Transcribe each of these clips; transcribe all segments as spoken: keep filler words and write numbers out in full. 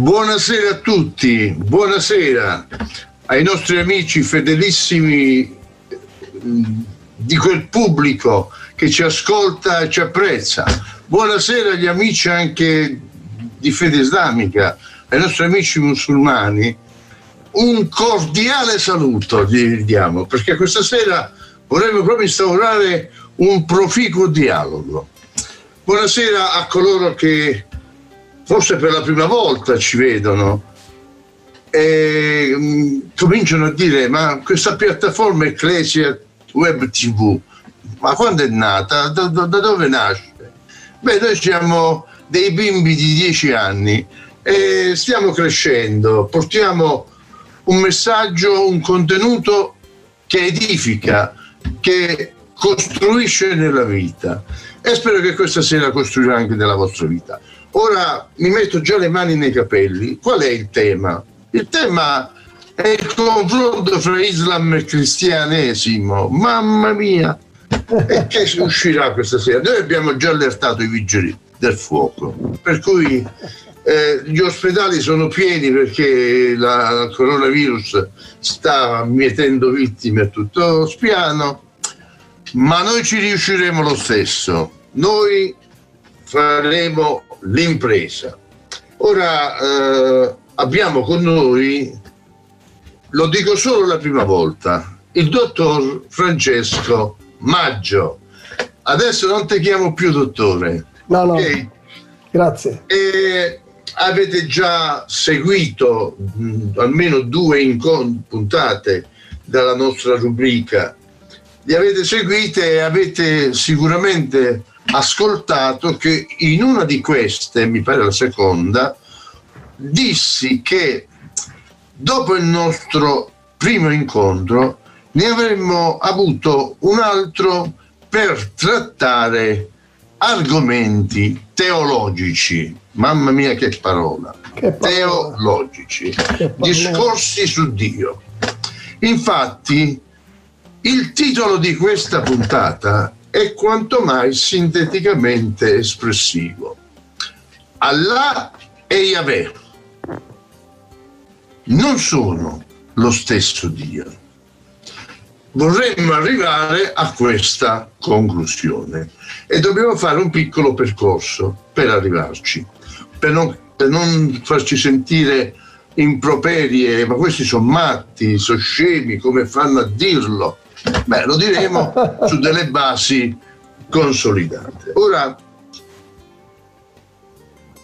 Buonasera a tutti, buonasera ai nostri amici fedelissimi di quel pubblico che ci ascolta e ci apprezza. Buonasera agli amici anche di fede islamica, ai nostri amici musulmani. Un cordiale saluto gli diamo, perché questa sera vorremmo proprio instaurare un proficuo dialogo. Buonasera a coloro che forse per la prima volta ci vedono e mh, cominciano a dire: ma questa piattaforma Ecclesia Web tivù, ma quando è nata? Da, da, da dove nasce? Beh, noi siamo dei bimbi di dieci anni e stiamo crescendo, portiamo un messaggio, un contenuto che edifica, che costruisce nella vita, e spero che questa sera costruirà anche nella vostra vita. Ora mi metto già le mani nei capelli. Qual è il tema? Il tema è il confronto fra Islam e cristianesimo. Mamma mia! E che uscirà questa sera? Noi abbiamo già allertato i vigili del fuoco, per cui eh, gli ospedali sono pieni, perché la, il coronavirus sta mietendo vittime a tutto spiano, ma noi ci riusciremo lo stesso. Noi faremo l'impresa. Ora eh, abbiamo con noi, lo dico solo la prima volta, il dottor Francesco Maggio. Adesso non ti chiamo più dottore. No, no, okay? Grazie. E avete già seguito mh, almeno due puntate dalla nostra rubrica. Li avete seguite e avete sicuramente ascoltato che in una di queste, mi pare la seconda, dissi che dopo il nostro primo incontro ne avremmo avuto un altro per trattare argomenti teologici. Mamma mia, che parola, che parola. Teologici, che parola. Discorsi su Dio. Infatti il titolo di questa puntata è quanto mai sinteticamente espressivo: Allah e Yahweh non sono lo stesso Dio. Vorremmo arrivare a questa conclusione e dobbiamo fare un piccolo percorso per arrivarci, per non, per non farci sentire improperie: ma questi sono matti, sono scemi, come fanno a dirlo? Beh, lo diremo su delle basi consolidate. Ora,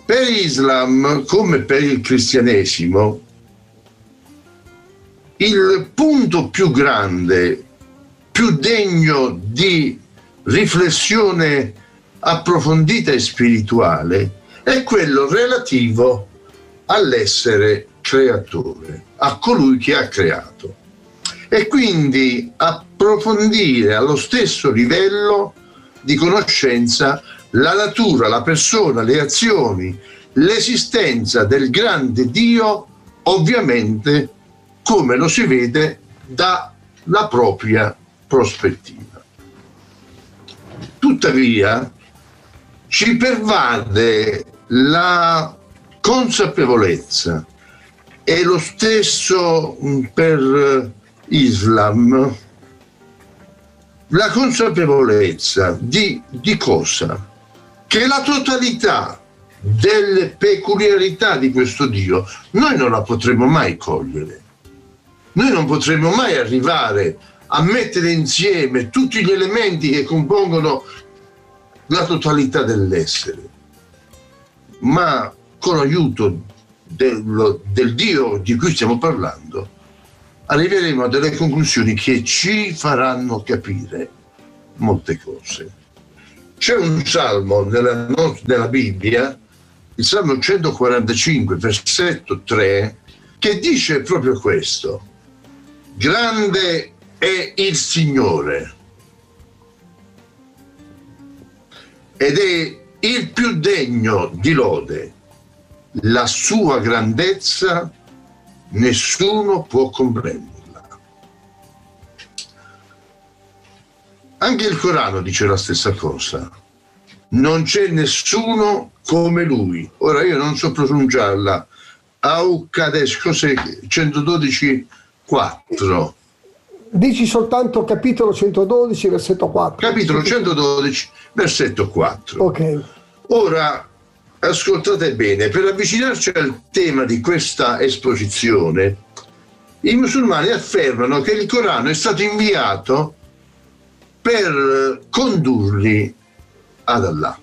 per Islam come per il cristianesimo, il punto più grande, più degno di riflessione approfondita e spirituale, è quello relativo all'essere creatore, a colui che ha creato. E quindi approfondire allo stesso livello di conoscenza la natura, la persona, le azioni, l'esistenza del grande Dio, ovviamente come lo si vede dalla propria prospettiva. Tuttavia ci pervade la consapevolezza, e lo stesso per Islam, la consapevolezza di, di cosa? Che la totalità delle peculiarità di questo Dio noi non la potremo mai cogliere, noi non potremo mai arrivare a mettere insieme tutti gli elementi che compongono la totalità dell'essere, ma con l'aiuto del, del Dio di cui stiamo parlando arriveremo a delle conclusioni che ci faranno capire molte cose. C'è un salmo nella, nella Bibbia, il Salmo centoquarantacinque, versetto tre, che dice proprio questo: grande è il Signore ed è il più degno di lode, la sua grandezza nessuno può comprenderla. Anche il Corano dice la stessa cosa: non c'è nessuno come lui. Ora io non so pronunciarla Aucadesh, cos'è? centododici quattro. Dici soltanto capitolo centododici, versetto quattro. Capitolo centododici, versetto quattro. Ok. Ora, ascoltate bene, per avvicinarci al tema di questa esposizione, i musulmani affermano che il Corano è stato inviato per condurli ad Allah.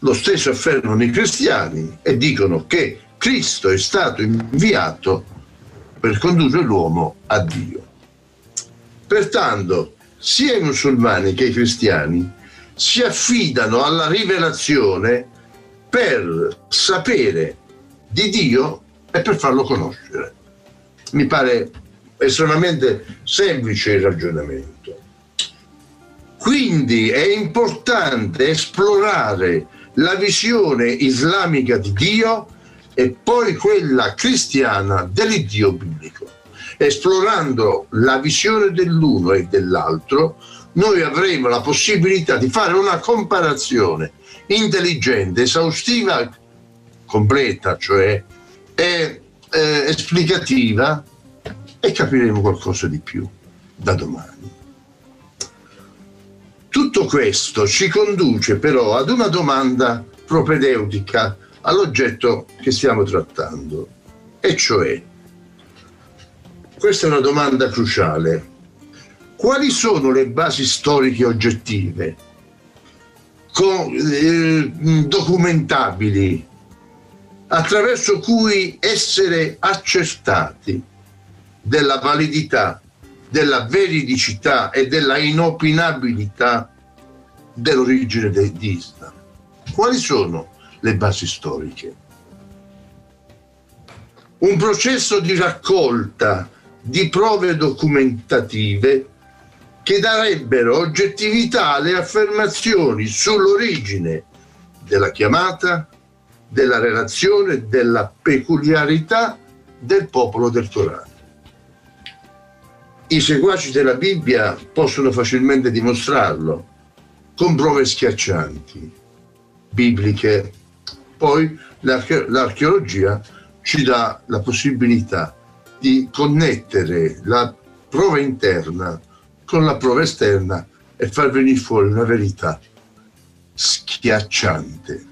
Lo stesso affermano i cristiani e dicono che Cristo è stato inviato per condurre l'uomo a Dio. Pertanto, sia i musulmani che i cristiani si affidano alla rivelazione per sapere di Dio e per farlo conoscere. Mi pare estremamente semplice il ragionamento. Quindi è importante esplorare la visione islamica di Dio e poi quella cristiana dell'Iddio biblico. Esplorando la visione dell'uno e dell'altro, noi avremo la possibilità di fare una comparazione intelligente, esaustiva, completa, cioè è, è esplicativa, e capiremo qualcosa di più da domani. Tutto questo ci conduce però ad una domanda propedeutica all'oggetto che stiamo trattando, e cioè, questa è una domanda cruciale: quali sono le basi storiche oggettive, con, eh, documentabili, attraverso cui essere accertati della validità, della veridicità e della inopinabilità dell'origine di Islam? Quali sono le basi storiche? Un processo di raccolta di prove documentative che darebbero oggettività alle affermazioni sull'origine della chiamata, della relazione, della peculiarità del popolo del Corano. I seguaci della Bibbia possono facilmente dimostrarlo con prove schiaccianti, bibliche. Poi l'arche- l'archeologia ci dà la possibilità di connettere la prova interna con la prova esterna e far venire fuori una verità schiacciante.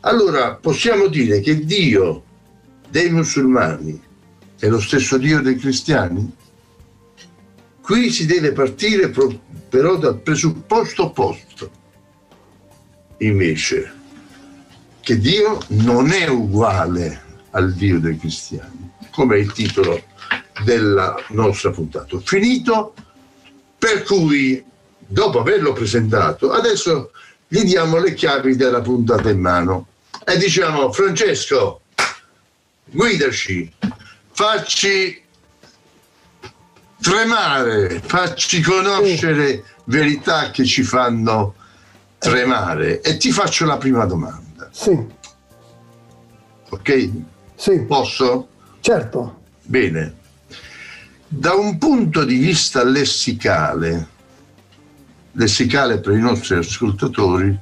Allora possiamo dire che Dio dei musulmani è lo stesso Dio dei cristiani? Qui si deve partire però dal presupposto opposto, invece, che Dio non è uguale al Dio dei cristiani, come è il titolo della nostra puntata. Finito. Per cui, dopo averlo presentato, adesso gli diamo le chiavi della puntata in mano e diciamo: Francesco, guidaci, facci tremare, facci conoscere eh. verità che ci fanno tremare. E ti faccio la prima domanda. Sì. Ok? Sì. Posso? Certo. Bene. Da un punto di vista lessicale, lessicale per i nostri ascoltatori,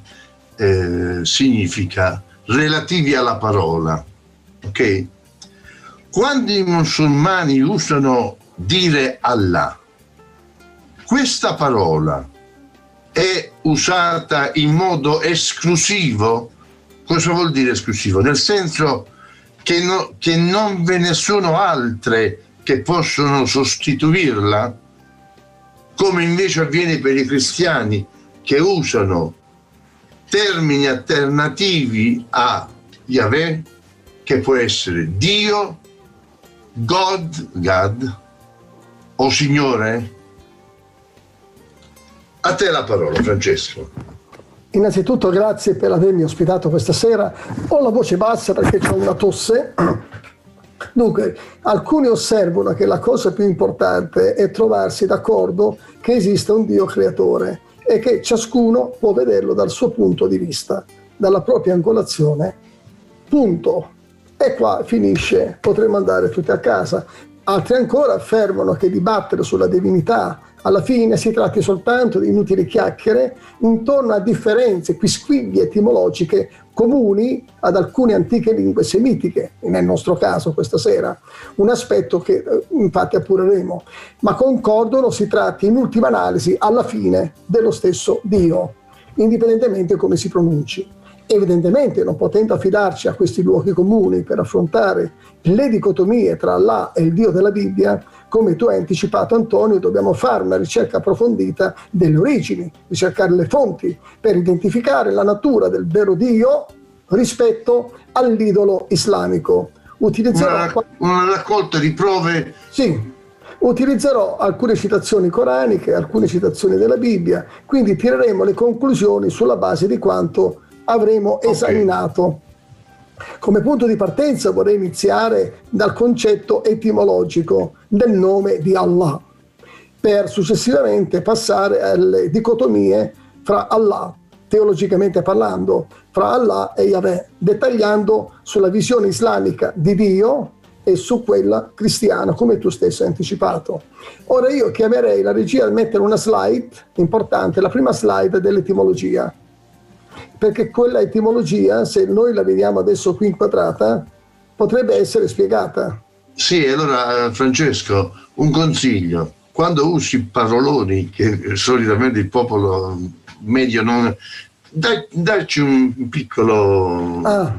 eh, significa relativi alla parola, ok? Quando i musulmani usano dire Allah, questa parola è usata in modo esclusivo? Cosa vuol dire esclusivo? Nel senso che, no, che non ve ne sono altre che possono sostituirla, come invece avviene per i cristiani che usano termini alternativi a Yahweh, che può essere Dio, God, God o Signore. A te la parola, Francesco. Innanzitutto grazie per avermi ospitato questa sera. Ho la voce bassa perché ho una tosse. Dunque, alcuni osservano che la cosa più importante è trovarsi d'accordo che esiste un Dio creatore e che ciascuno può vederlo dal suo punto di vista, dalla propria angolazione. Punto. E qua finisce, potremmo andare tutti a casa. Altri ancora affermano che dibattere sulla divinità alla fine si tratti soltanto di inutili chiacchiere intorno a differenze, quisquilie etimologiche comuni ad alcune antiche lingue semitiche, nel nostro caso questa sera, un aspetto che infatti appureremo, ma concordano si tratti in ultima analisi alla fine dello stesso Dio, indipendentemente come si pronunci. Evidentemente, non potendo affidarci a questi luoghi comuni per affrontare le dicotomie tra Allah e il Dio della Bibbia, come tu hai anticipato Antonio, dobbiamo fare una ricerca approfondita delle origini, ricercare le fonti per identificare la natura del vero Dio rispetto all'idolo islamico. Utilizzerò una, una raccolta di prove. Sì. Utilizzerò alcune citazioni coraniche, alcune citazioni della Bibbia, quindi tireremo le conclusioni sulla base di quanto avremo esaminato. Okay. Come punto di partenza vorrei iniziare dal concetto etimologico del nome di Allah, per successivamente passare alle dicotomie fra Allah, teologicamente parlando, fra Allah e Yahweh, dettagliando sulla visione islamica di Dio e su quella cristiana, come tu stesso hai anticipato. Ora io chiamerei la regia a mettere una slide importante, la prima slide dell'etimologia, perché quella etimologia, se noi la vediamo adesso qui inquadrata, potrebbe essere spiegata. Sì, allora Francesco, un consiglio: quando usi paroloni che solitamente il popolo medio non... Dai, dacci un piccolo... Ah.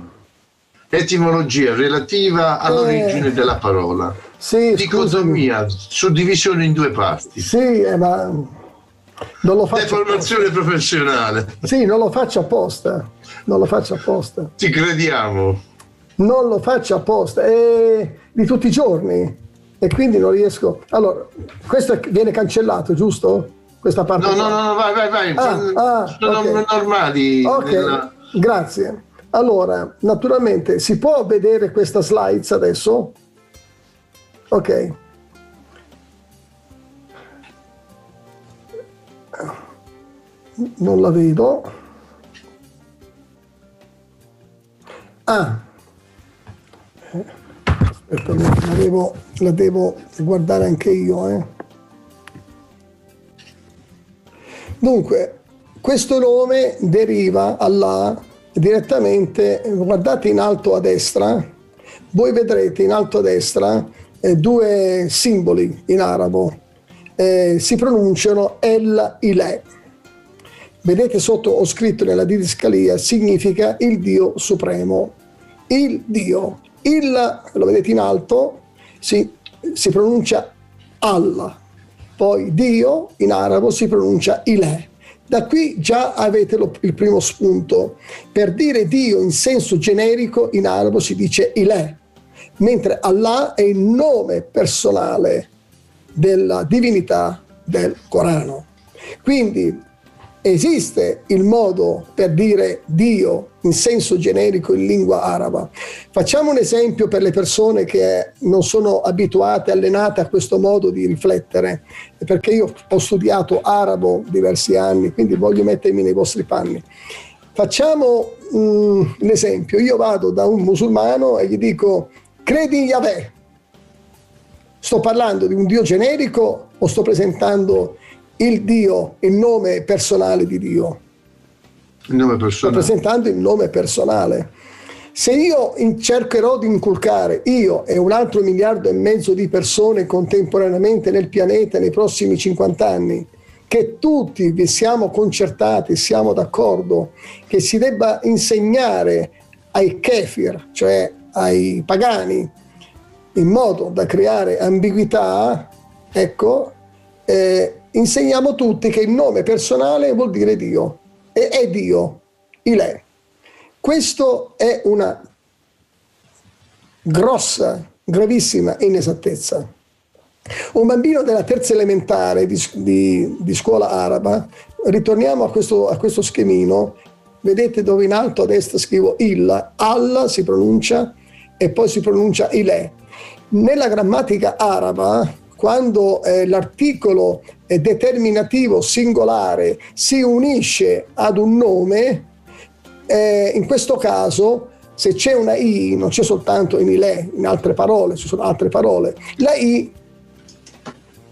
Etimologia relativa all'origine eh. della parola. Sì, dicotomia, suddivisione in due parti. Sì, eh, ma... non lo faccio. Deformazione professionale. Sì, non lo faccio apposta. Non lo faccio apposta. Ti crediamo. Non lo faccio apposta. È di tutti i giorni. E quindi non riesco. Allora, questo viene cancellato, giusto? Questa parte. No, no, no, no, vai, vai, vai. Ah, ah, sono okay. normali. Ok, nella... grazie. Allora, naturalmente, si può vedere questa slide adesso? Ok. Non la vedo. Ah, aspetta, la devo, la devo guardare anche io. Eh. Dunque, questo nome deriva Allah direttamente. Guardate in alto a destra, voi vedrete in alto a destra eh, due simboli in arabo. Eh, si pronunciano El Ile. Vedete sotto, ho scritto nella didascalia, significa il Dio supremo. Il Dio. Il, lo vedete in alto, si, si pronuncia Allah. Poi Dio in arabo si pronuncia Ile. Da qui già avete lo, il primo spunto. Per dire Dio in senso generico in arabo si dice Ile, mentre Allah è il nome personale della divinità del Corano. Quindi esiste il modo per dire Dio in senso generico in lingua araba. Facciamo un esempio per le persone che non sono abituate, allenate a questo modo di riflettere, perché io ho studiato arabo diversi anni, quindi voglio mettermi nei vostri panni. Facciamo um, l'esempio: io vado da un musulmano e gli dico credi in Yahweh. Sto parlando di un Dio generico o sto presentando il Dio, il nome personale di Dio? Il nome personale. Rappresentando il nome personale. Se io cercherò di inculcare, io e un altro miliardo e mezzo di persone contemporaneamente nel pianeta nei prossimi cinquanta anni, che tutti vi siamo concertati, siamo d'accordo, che si debba insegnare ai kefir, cioè ai pagani, in modo da creare ambiguità, ecco, eh, insegniamo tutti che il nome personale vuol dire Dio, e è Dio, il è. Questo è una grossa, gravissima inesattezza. Un bambino della terza elementare di, di, di scuola araba, ritorniamo a questo, a questo schemino, vedete dove in alto a destra scrivo il, Allah si pronuncia e poi si pronuncia il è. Nella grammatica araba, quando eh, l'articolo determinativo singolare si unisce ad un nome, eh, in questo caso se c'è una I, non c'è soltanto in Ile, in altre parole, ci sono altre parole, la I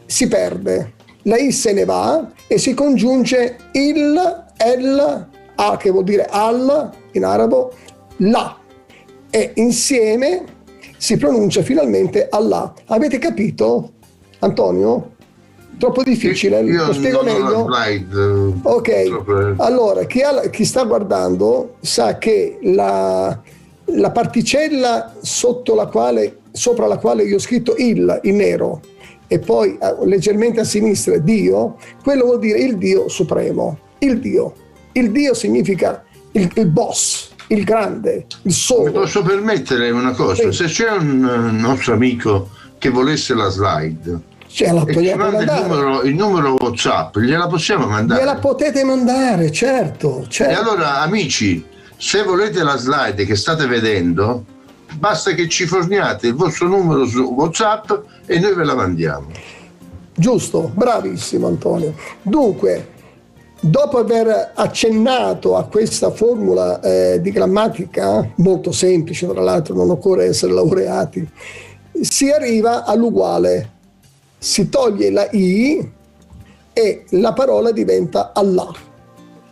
si perde. la I se ne va e si congiunge il, el, a che vuol dire al in arabo, la, e insieme si pronuncia finalmente Allah. Avete capito, Antonio? Troppo difficile, io lo spiego meglio. Slide, ok, allora chi, ha, chi sta guardando sa che la, la particella sotto la quale, sopra la quale io ho scritto il in nero e poi leggermente a sinistra Dio, quello vuol dire il Dio supremo, il Dio. Il Dio significa il, il boss, il grande, il solo. Mi posso permettere una cosa? Sì. Se c'è un nostro amico che volesse la slide, cioè, la e ci manda il numero, il numero WhatsApp, gliela possiamo mandare? Gliela potete mandare, certo, certo. E allora, amici, se volete la slide che state vedendo, basta che ci forniate il vostro numero su WhatsApp e noi ve la mandiamo. Giusto, bravissimo Antonio. Dunque, dopo aver accennato a questa formula eh, di grammatica, molto semplice tra l'altro, non occorre essere laureati, si arriva all'uguale. Si toglie la I e la parola diventa Allah.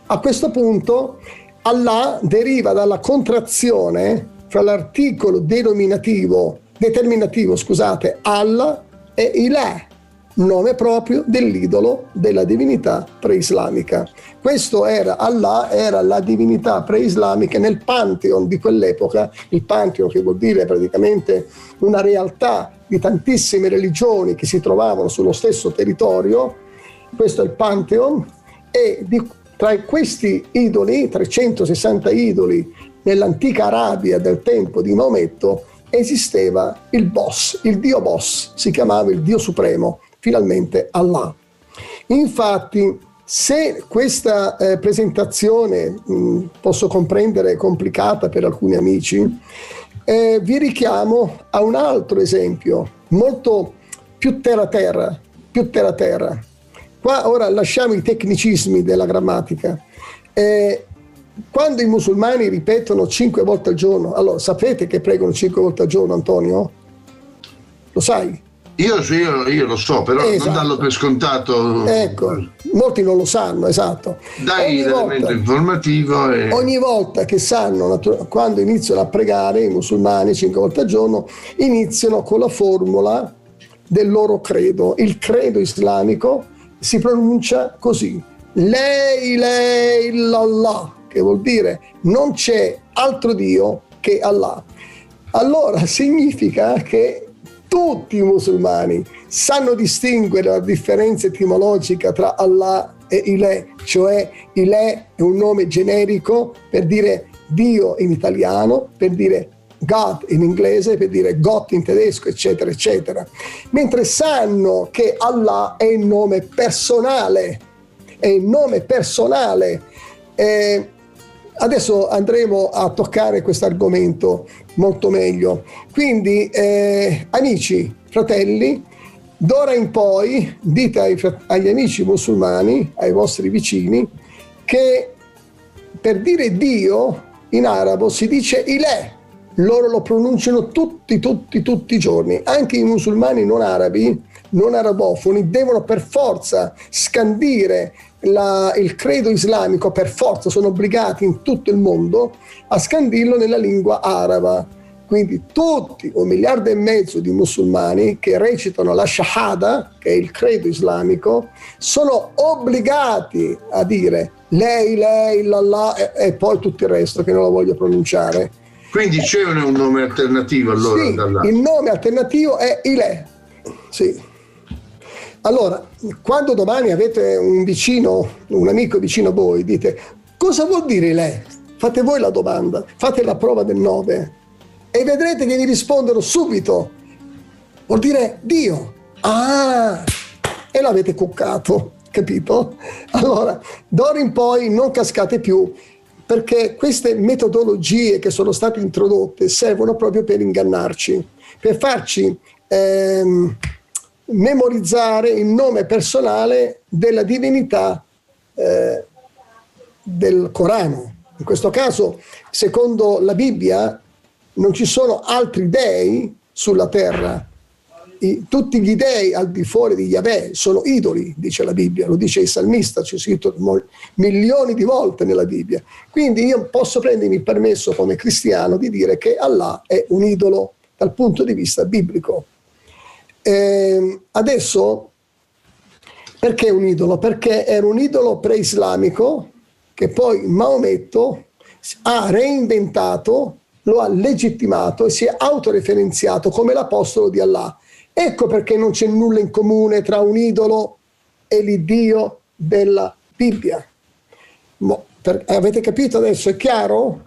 A questo punto Allah deriva dalla contrazione fra l'articolo denominativo, determinativo, scusate, Allah e Ilah, nome proprio dell'idolo della divinità preislamica. Questo era Allah, era la divinità preislamica nel Pantheon di quell'epoca, il Pantheon che vuol dire praticamente una realtà di tantissime religioni che si trovavano sullo stesso territorio. Questo è il Pantheon, e di, tra questi idoli, trecentosessanta idoli nell'antica Arabia del tempo di Maometto, esisteva il boss, il dio boss, si chiamava il dio supremo, finalmente Allah. Infatti, se questa eh, presentazione mh, posso comprendere complicata per alcuni amici, eh, vi richiamo a un altro esempio molto più terra terra, più terra terra. Qua ora lasciamo i tecnicismi della grammatica. Eh, quando i musulmani ripetono cinque volte al giorno, allora sapete che pregano cinque volte al giorno, Antonio? Lo sai? Io, io, io lo so, però esatto, non darlo per scontato. Ecco, molti non lo sanno, esatto. Dai l'elemento informativo. E... ogni volta che sanno, quando iniziano a pregare, i musulmani cinque volte al giorno, iniziano con la formula del loro credo. Il credo islamico si pronuncia così: La ilaha illallah, che vuol dire non c'è altro Dio che Allah. Allora significa che tutti i musulmani sanno distinguere la differenza etimologica tra Allah e Ilè, cioè Ilè è un nome generico per dire Dio in italiano, per dire God in inglese, per dire Gott in tedesco, eccetera, eccetera. Mentre sanno che Allah è il nome personale, è il nome personale. Eh, adesso andremo a toccare questo argomento molto meglio. Quindi eh, amici, fratelli, d'ora in poi dite ai, agli amici musulmani, ai vostri vicini, che per dire Dio in arabo si dice Ilè. Loro lo pronunciano tutti, tutti, tutti i giorni. Anche i musulmani non arabi, non arabofoni, devono per forza scandire La, il credo islamico, per forza sono obbligati in tutto il mondo a scandirlo nella lingua araba. Quindi tutti, un miliardo e mezzo di musulmani che recitano la Shahada, che è il credo islamico, sono obbligati a dire lei, lei, la, la e, e poi tutto il resto che non lo voglio pronunciare. Quindi c'è un nome alternativo allora? Sì, dalla... il nome alternativo è Ilè. Sì. Allora, quando domani avete un vicino, un amico vicino a voi, dite cosa vuol dire lei? Fate voi la domanda, fate la prova del nove e vedrete che vi rispondono subito. Vuol dire Dio. Ah! E l'avete cuccato, capito? Allora, d'ora in poi non cascate più, perché queste metodologie che sono state introdotte servono proprio per ingannarci, per farci... Ehm, memorizzare il nome personale della divinità eh, del Corano. In questo caso, secondo la Bibbia, non ci sono altri dei sulla terra, I, tutti gli dei al di fuori di Yahweh sono idoli, dice la Bibbia, lo dice il salmista, c'è scritto milioni di volte nella Bibbia. Quindi io posso prendermi il permesso come cristiano di dire che Allah è un idolo dal punto di vista biblico. Eh, adesso, perché un idolo? Perché era un idolo preislamico che poi Maometto ha reinventato, lo ha legittimato e si è autoreferenziato come l'apostolo di Allah. Ecco perché non c'è nulla in comune tra un idolo e l'iddio della Bibbia. Mo, per, avete capito adesso? È chiaro?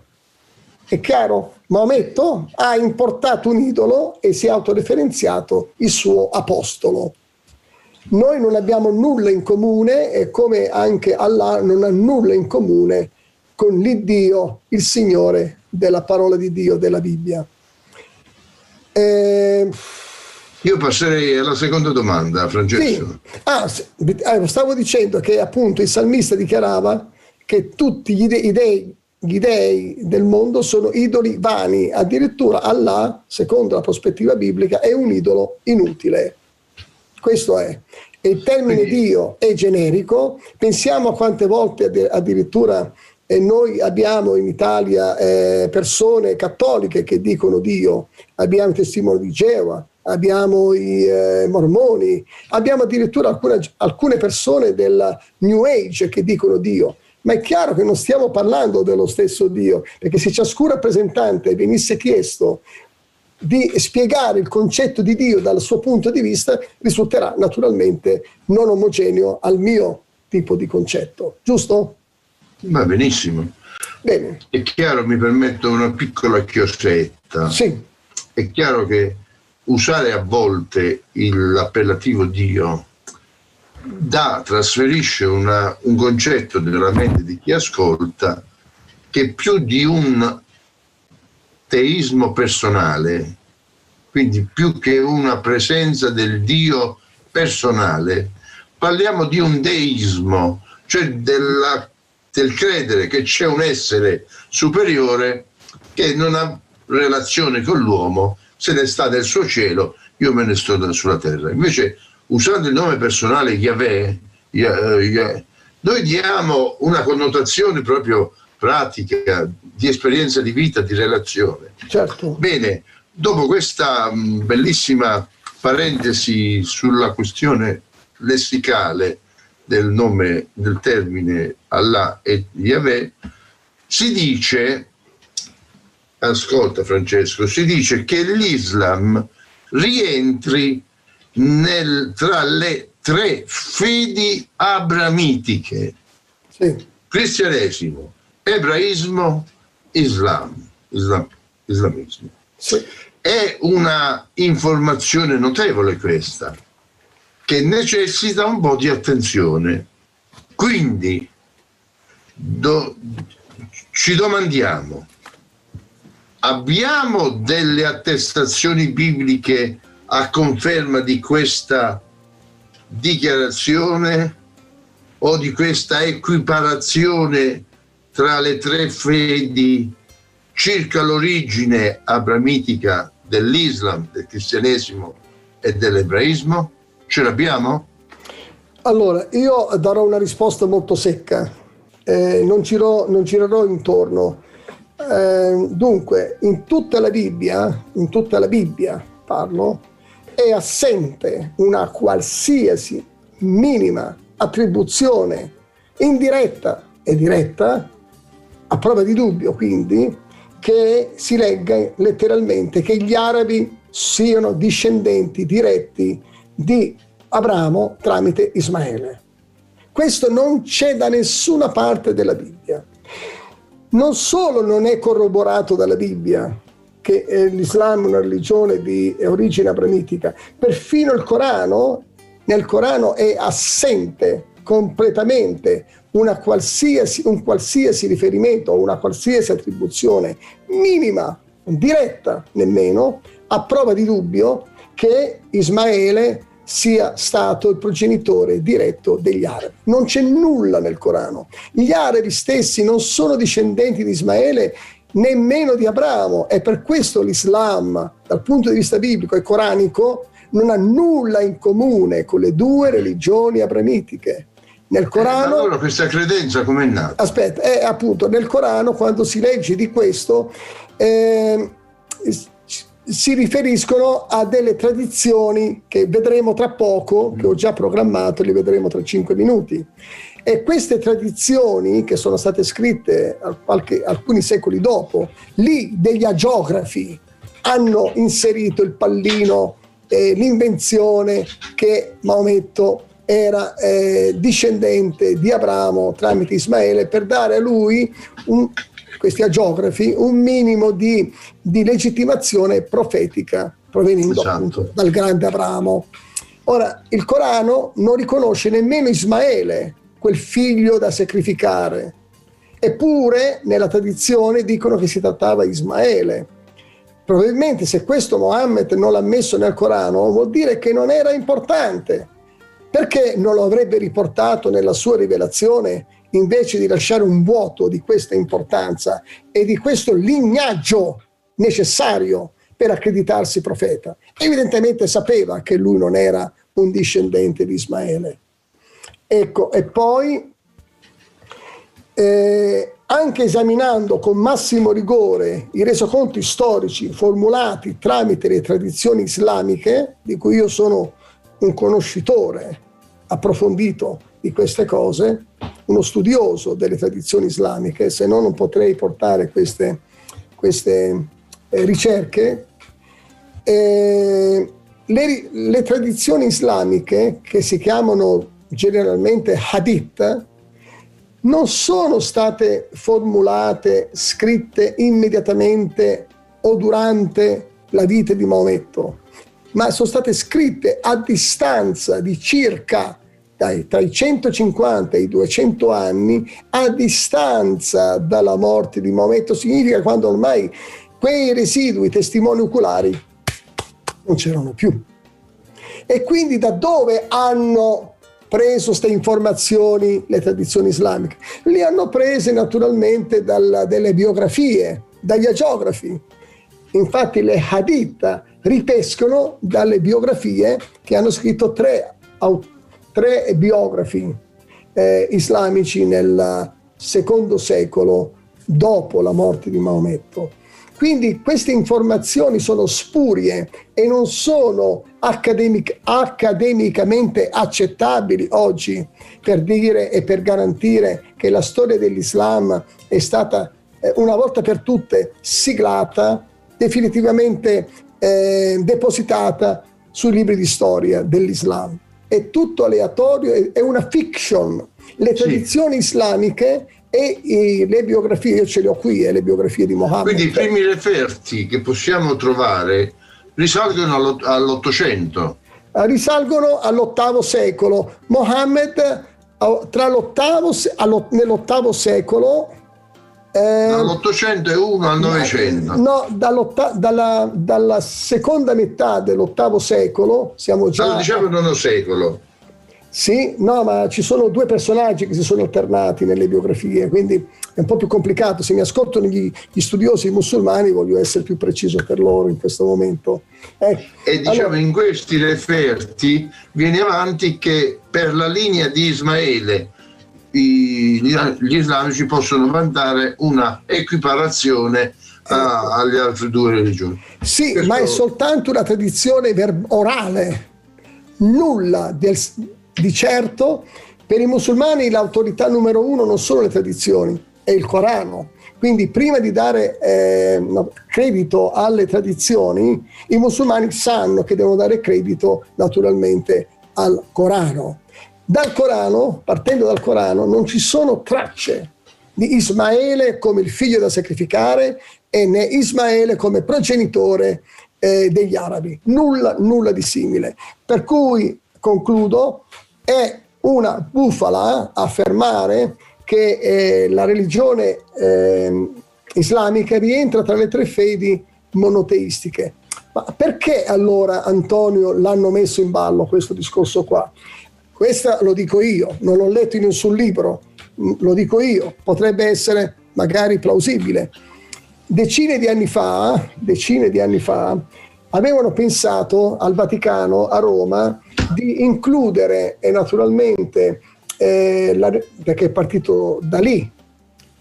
È chiaro? Maometto ha importato un idolo e si è autoreferenziato il suo apostolo. Noi non abbiamo nulla in comune, e come anche Allah non ha nulla in comune con l'iddio, il Signore della parola di Dio, della Bibbia. E... Io passerei alla seconda domanda, Francesco. Sì. Ah, stavo dicendo che appunto il salmista dichiarava che tutti gli dei, dei, gli dei del mondo sono idoli vani, addirittura Allah, secondo la prospettiva biblica, è un idolo inutile. Questo è. E il termine Quindi... Dio è generico, pensiamo a quante volte addirittura e noi abbiamo in Italia eh, persone cattoliche che dicono Dio, abbiamo i testimoni di Geova, abbiamo i eh, mormoni, abbiamo addirittura alcune, alcune persone del New Age che dicono Dio. Ma è chiaro che non stiamo parlando dello stesso Dio, perché se ciascun rappresentante venisse chiesto di spiegare il concetto di Dio dal suo punto di vista, risulterà naturalmente non omogeneo al mio tipo di concetto, giusto? Va benissimo. Bene. È chiaro, mi permetto una piccola chiosetta. Sì. È chiaro che usare a volte l'appellativo Dio dà, trasferisce una, un concetto nella mente di chi ascolta che più di un teismo personale, quindi più che una presenza del Dio personale, parliamo di un deismo, cioè della del credere che c'è un essere superiore che non ha relazione con l'uomo, se ne sta del suo cielo, io me ne sto sulla terra. Invece, usando il nome personale Yahweh, noi diamo una connotazione proprio pratica, di esperienza di vita, di relazione. Certo. Bene, dopo questa bellissima parentesi sulla questione lessicale del nome, del termine Allah e Yahweh, si dice, ascolta Francesco, si dice che l'Islam rientri nel, tra le tre fedi abramitiche, sì. Cristianesimo, ebraismo, Islam, Islam islamismo. Sì. È una informazione notevole questa, che necessita un po' di attenzione. Quindi do, ci domandiamo, abbiamo delle attestazioni bibliche a conferma di questa dichiarazione o di questa equiparazione tra le tre fedi circa l'origine abramitica dell'Islam, del cristianesimo e dell'ebraismo? Ce l'abbiamo? Allora, io darò una risposta molto secca, eh, non, girò, non girerò intorno. Eh, dunque, in tutta la Bibbia, in tutta la Bibbia parlo, è assente una qualsiasi minima attribuzione indiretta e diretta, a prova di dubbio quindi, che si legga letteralmente che gli arabi siano discendenti diretti di Abramo tramite Ismaele. Questo non c'è da nessuna parte della Bibbia. Non solo non è corroborato dalla Bibbia che l'Islam è una religione di origine abramitica, perfino il Corano, nel Corano è assente completamente una qualsiasi, un qualsiasi riferimento o una qualsiasi attribuzione minima, diretta nemmeno, a prova di dubbio che Ismaele sia stato il progenitore diretto degli arabi. Non c'è nulla nel Corano. Gli arabi stessi non sono discendenti di Ismaele, nemmeno di Abramo, e per questo l'Islam, dal punto di vista biblico e coranico, non ha nulla in comune con le due religioni abramitiche. Nel Corano, eh, allora questa credenza com'è nata? Aspetta, eh, appunto, nel Corano, quando si legge di questo, eh, si riferiscono a delle tradizioni che vedremo tra poco, che ho già programmato, li vedremo tra cinque minuti. E queste tradizioni, che sono state scritte qualche, alcuni secoli dopo, lì degli agiografi hanno inserito il pallino, eh, l'invenzione che Maometto era eh, discendente di Abramo tramite Ismaele, per dare a lui, un, questi agiografi, un minimo di, di legittimazione profetica provenendo, esatto, appunto dal grande Abramo. Ora, il Corano non riconosce nemmeno Ismaele, quel figlio da sacrificare, eppure nella tradizione dicono che si trattava di Ismaele. Probabilmente, se questo Mohammed non l'ha messo nel Corano, vuol dire che non era importante. Perché non lo avrebbe riportato nella sua rivelazione, invece di lasciare un vuoto di questa importanza e di questo lignaggio necessario per accreditarsi profeta? Evidentemente sapeva che lui non era un discendente di Ismaele. Ecco, e poi, eh, anche esaminando con massimo rigore i resoconti storici formulati tramite le tradizioni islamiche, di cui io sono un conoscitore approfondito di queste cose, uno studioso delle tradizioni islamiche, se no non potrei portare queste, queste eh, ricerche. Eh, le, le tradizioni islamiche, che si chiamano generalmente hadith, non sono state formulate, scritte immediatamente o durante la vita di Maometto, ma sono state scritte a distanza di circa dai, tra i centocinquanta e i duecento anni, a distanza dalla morte di Maometto. Significa quando ormai quei residui testimoni oculari non c'erano più. E quindi da dove hanno preso queste informazioni le tradizioni islamiche? Le hanno prese naturalmente dalle biografie, dagli agiografi. Infatti le hadith ripescono dalle biografie che hanno scritto tre, tre biografi eh, islamici nel secondo secolo dopo la morte di Maometto. Quindi queste informazioni sono spurie e non sono accademic- accademicamente accettabili oggi, per dire e per garantire che la storia dell'Islam è stata eh, una volta per tutte siglata, definitivamente eh, depositata sui libri di storia dell'Islam. È tutto aleatorio, è, è una fiction. Le tradizioni sì. islamiche e i, le biografie, io ce le ho qui, eh, le biografie di Mohammed. Quindi i primi referti che possiamo trovare risalgono all'Ottocento. Risalgono all'ottavo secolo. Mohammed tra l'ottavo, nell'ottavo secolo, dall'Ottocento e uno al Novecento. No, dalla, dalla seconda metà dell'ottavo secolo siamo già... No, diciamo nono secolo. Sì, no, ma ci sono due personaggi che si sono alternati nelle biografie, quindi è un po' più complicato. Se mi ascoltano gli, gli studiosi musulmani, voglio essere più preciso per loro in questo momento. Eh, e diciamo, allora, in questi referti viene avanti che per la linea di Ismaele gli islamici possono vantare una equiparazione a, alle altre due religioni. Sì, questo... ma è soltanto una tradizione orale. Nulla del, di certo. Per i musulmani l'autorità numero uno non sono le tradizioni, è il Corano. Quindi prima di dare eh, credito alle tradizioni, i musulmani sanno che devono dare credito naturalmente al Corano. Dal Corano, partendo dal Corano, non ci sono tracce di Ismaele come il figlio da sacrificare e né Ismaele come progenitore eh, degli arabi. Nulla, nulla di simile. Per cui, concludo, è una bufala affermare che eh, la religione eh, islamica rientra tra le tre fedi monoteistiche. Ma perché allora, Antonio, l'hanno messo in ballo questo discorso qua? Questo lo dico io, non l'ho letto in nessun libro, lo dico io, potrebbe essere magari plausibile. Decine di anni fa, decine di anni fa, avevano pensato al Vaticano, a Roma, di includere, e naturalmente, eh, la, perché è partito da lì,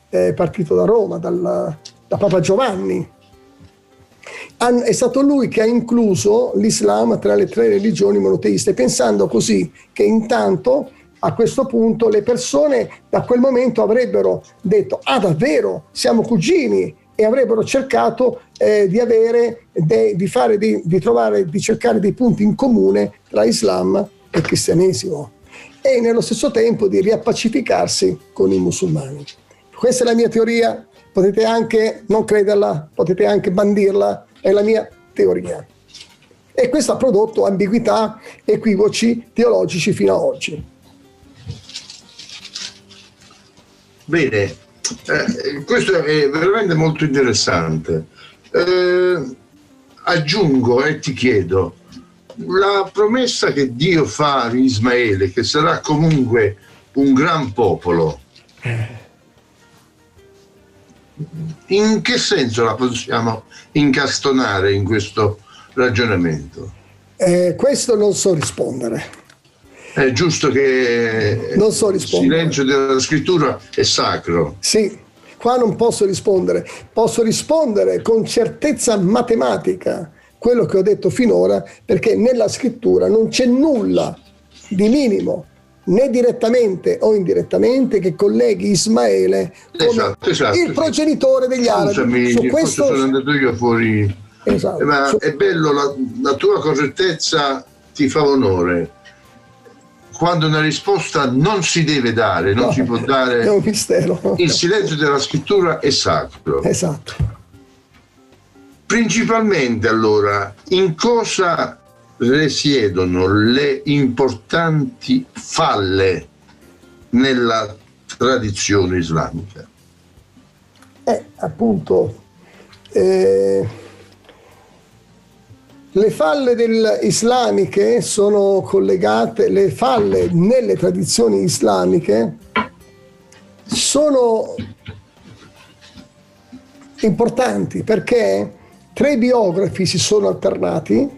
è partito da Roma, dal, da Papa Giovanni, Han, è stato lui che ha incluso l'Islam tra le tre religioni monoteiste, pensando così che intanto a questo punto le persone da quel momento avrebbero detto: ah, davvero, siamo cugini, e avrebbero cercato eh, di avere, de, di, fare, di, di trovare, di cercare dei punti in comune tra Islam e Cristianesimo, e nello stesso tempo di riappacificarsi con i musulmani. Questa è la mia teoria, potete anche non crederla, potete anche bandirla, è la mia teoria. E questo ha prodotto ambiguità, equivoci teologici fino ad oggi. Bene, eh, questo è veramente molto interessante. Eh, aggiungo e eh, ti chiedo, la promessa che Dio fa ad Ismaele, che sarà comunque un gran popolo, in che senso la possiamo incastonare in questo ragionamento? Eh, questo non so rispondere. È giusto che non so il silenzio della scrittura è sacro. Sì, qua non posso rispondere. Posso rispondere con certezza matematica quello che ho detto finora, perché nella scrittura non c'è nulla di minimo, né direttamente o indirettamente, che colleghi Ismaele come esatto, esatto. il progenitore degli arabi. Su questo sono andato io fuori. Esatto. Eh, ma Su... è bello, la, la tua correttezza ti fa onore. Quando una risposta non si deve dare, non no, si può dare, è un mistero. Il silenzio della scrittura è sacro. Esatto. Principalmente, allora, in cosa risiedono le importanti falle nella tradizione islamica? Eh, appunto, eh, le falle del, islamiche sono collegate, le falle nelle tradizioni islamche sono importanti perché tre biografi si sono alternati,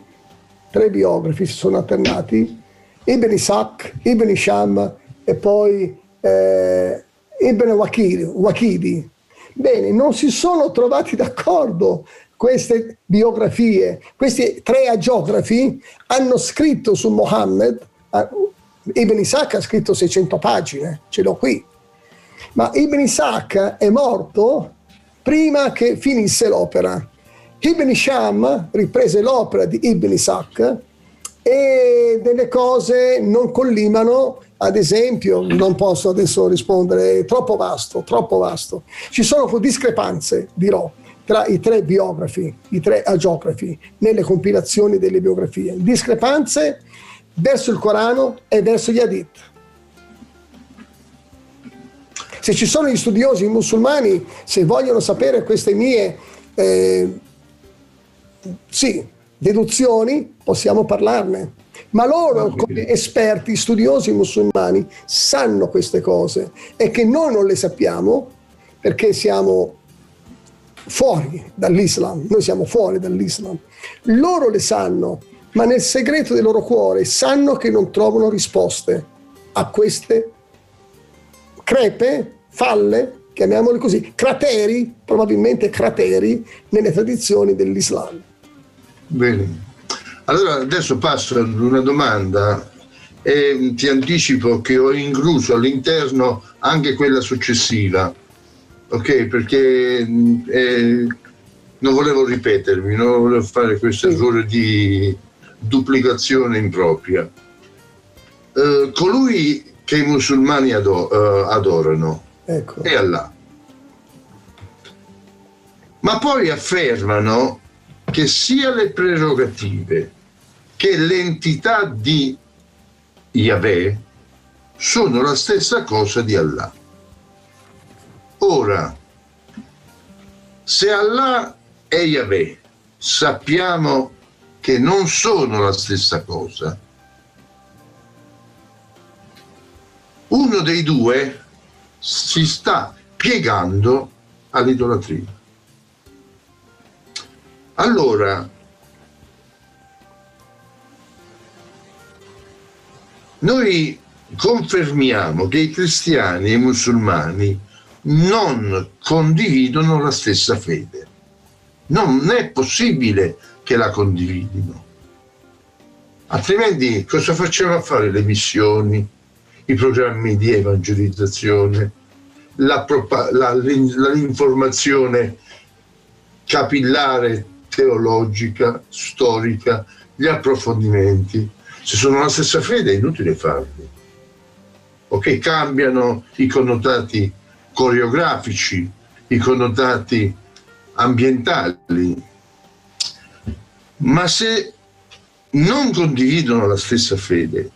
tre biografi si sono alternati, Ibn Ishaq, Ibn Hisham e poi eh, Ibn Waqidi. Bene, non si sono trovati d'accordo. Queste biografie, questi tre agiografi hanno scritto su Mohammed, Ibn Ishaq ha scritto seicento pagine, ce l'ho qui, ma Ibn Ishaq è morto prima che finisse l'opera. Ibn Hisham riprese l'opera di Ibn Ishaq e delle cose non collimano. Ad esempio, non posso adesso rispondere, è troppo vasto, troppo vasto. Ci sono discrepanze, dirò, tra i tre biografi, i tre agiografi, nelle compilazioni delle biografie. Discrepanze verso il Corano e verso gli hadith. Se ci sono gli studiosi musulmani, se vogliono sapere queste mie eh, sì, deduzioni, possiamo parlarne. Ma loro, come esperti, studiosi musulmani, sanno queste cose, e che noi non le sappiamo perché siamo fuori dall'Islam, noi siamo fuori dall'Islam. Loro le sanno, ma nel segreto del loro cuore sanno che non trovano risposte a queste crepe, falle, chiamiamole così, crateri, probabilmente crateri nelle tradizioni dell'Islam. Bene, allora adesso passo ad una domanda e ti anticipo che ho incluso all'interno anche quella successiva. Ok, perché eh, non volevo ripetermi, non volevo fare questo errore di duplicazione impropria. Eh, colui che i musulmani ado eh, adorano, ecco, è Allah. Ma poi affermano che sia le prerogative che l'entità di Yahweh sono la stessa cosa di Allah. Ora, se Allah e Yahweh sappiamo che non sono la stessa cosa, uno dei due si sta piegando all'idolatria. Allora, Noi confermiamo che i cristiani e i musulmani non condividono la stessa fede. Non è possibile che la condividano. Altrimenti cosa facciamo a fare le missioni, i programmi di evangelizzazione, l'informazione capillare, teologica, storica, gli approfondimenti? Se sono la stessa fede è inutile farli. Ok, cambiano i connotati coreografici, i connotati ambientali, ma se non condividono la stessa fede,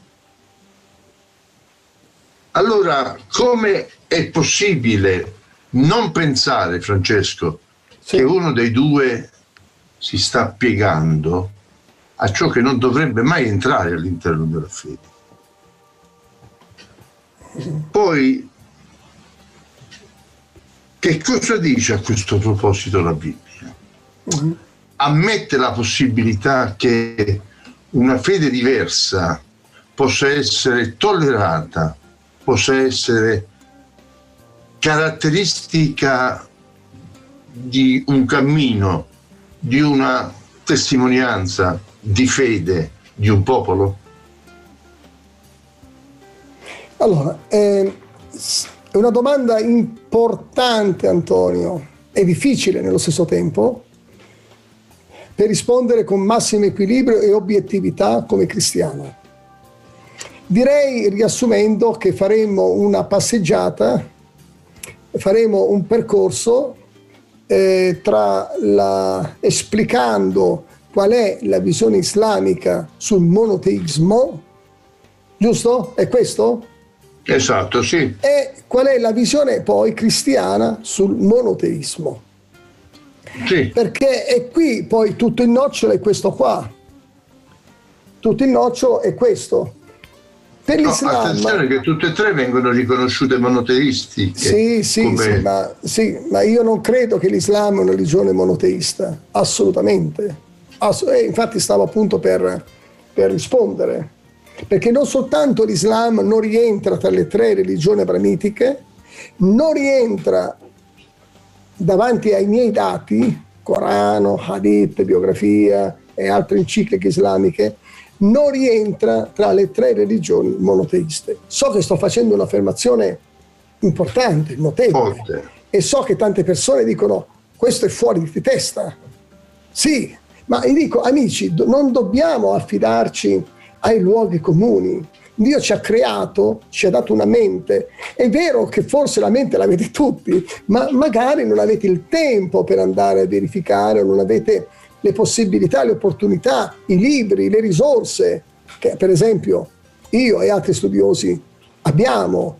allora come è possibile non pensare, Francesco, sì, che uno dei due si sta piegando a ciò che non dovrebbe mai entrare all'interno della fede? Poi che cosa dice a questo proposito la Bibbia? Uh-huh. Ammette la possibilità che una fede diversa possa essere tollerata, possa essere caratteristica di un cammino, di una testimonianza di fede di un popolo? Allora, eh, è una domanda importante, Antonio, e difficile nello stesso tempo, per rispondere con massimo equilibrio e obiettività come cristiano. Direi, riassumendo, che faremo una passeggiata, faremo un percorso eh, tra la, esplicando qual è la visione islamica sul monoteismo, giusto? È questo? Esatto, sì. E qual è la visione poi cristiana sul monoteismo? Sì. Perché è qui poi tutto il nocciolo, è questo qua. Tutto il nocciolo è questo. Per l'Islam, no, attenzione che tutte e tre vengono riconosciute monoteistiche. Sì, sì, come... sì, ma, sì, ma io non credo che l'Islam è una religione monoteista, assolutamente. Ass- eh, infatti stavo appunto per, per rispondere, perché non soltanto l'Islam non rientra tra le tre religioni abramitiche, non rientra davanti ai miei dati, Corano, Hadith, biografia e altre encicliche islamiche, non rientra tra le tre religioni monoteiste. So che sto facendo un'affermazione importante, notevole, forte, e so che tante persone dicono questo è fuori di testa. Sì, ma io dico, amici, non dobbiamo affidarci ai luoghi comuni. Dio ci ha creato, ci ha dato una mente. È vero che forse la mente l'avete tutti, ma magari non avete il tempo per andare a verificare, non avete le possibilità, le opportunità, i libri, le risorse, che per esempio io e altri studiosi abbiamo,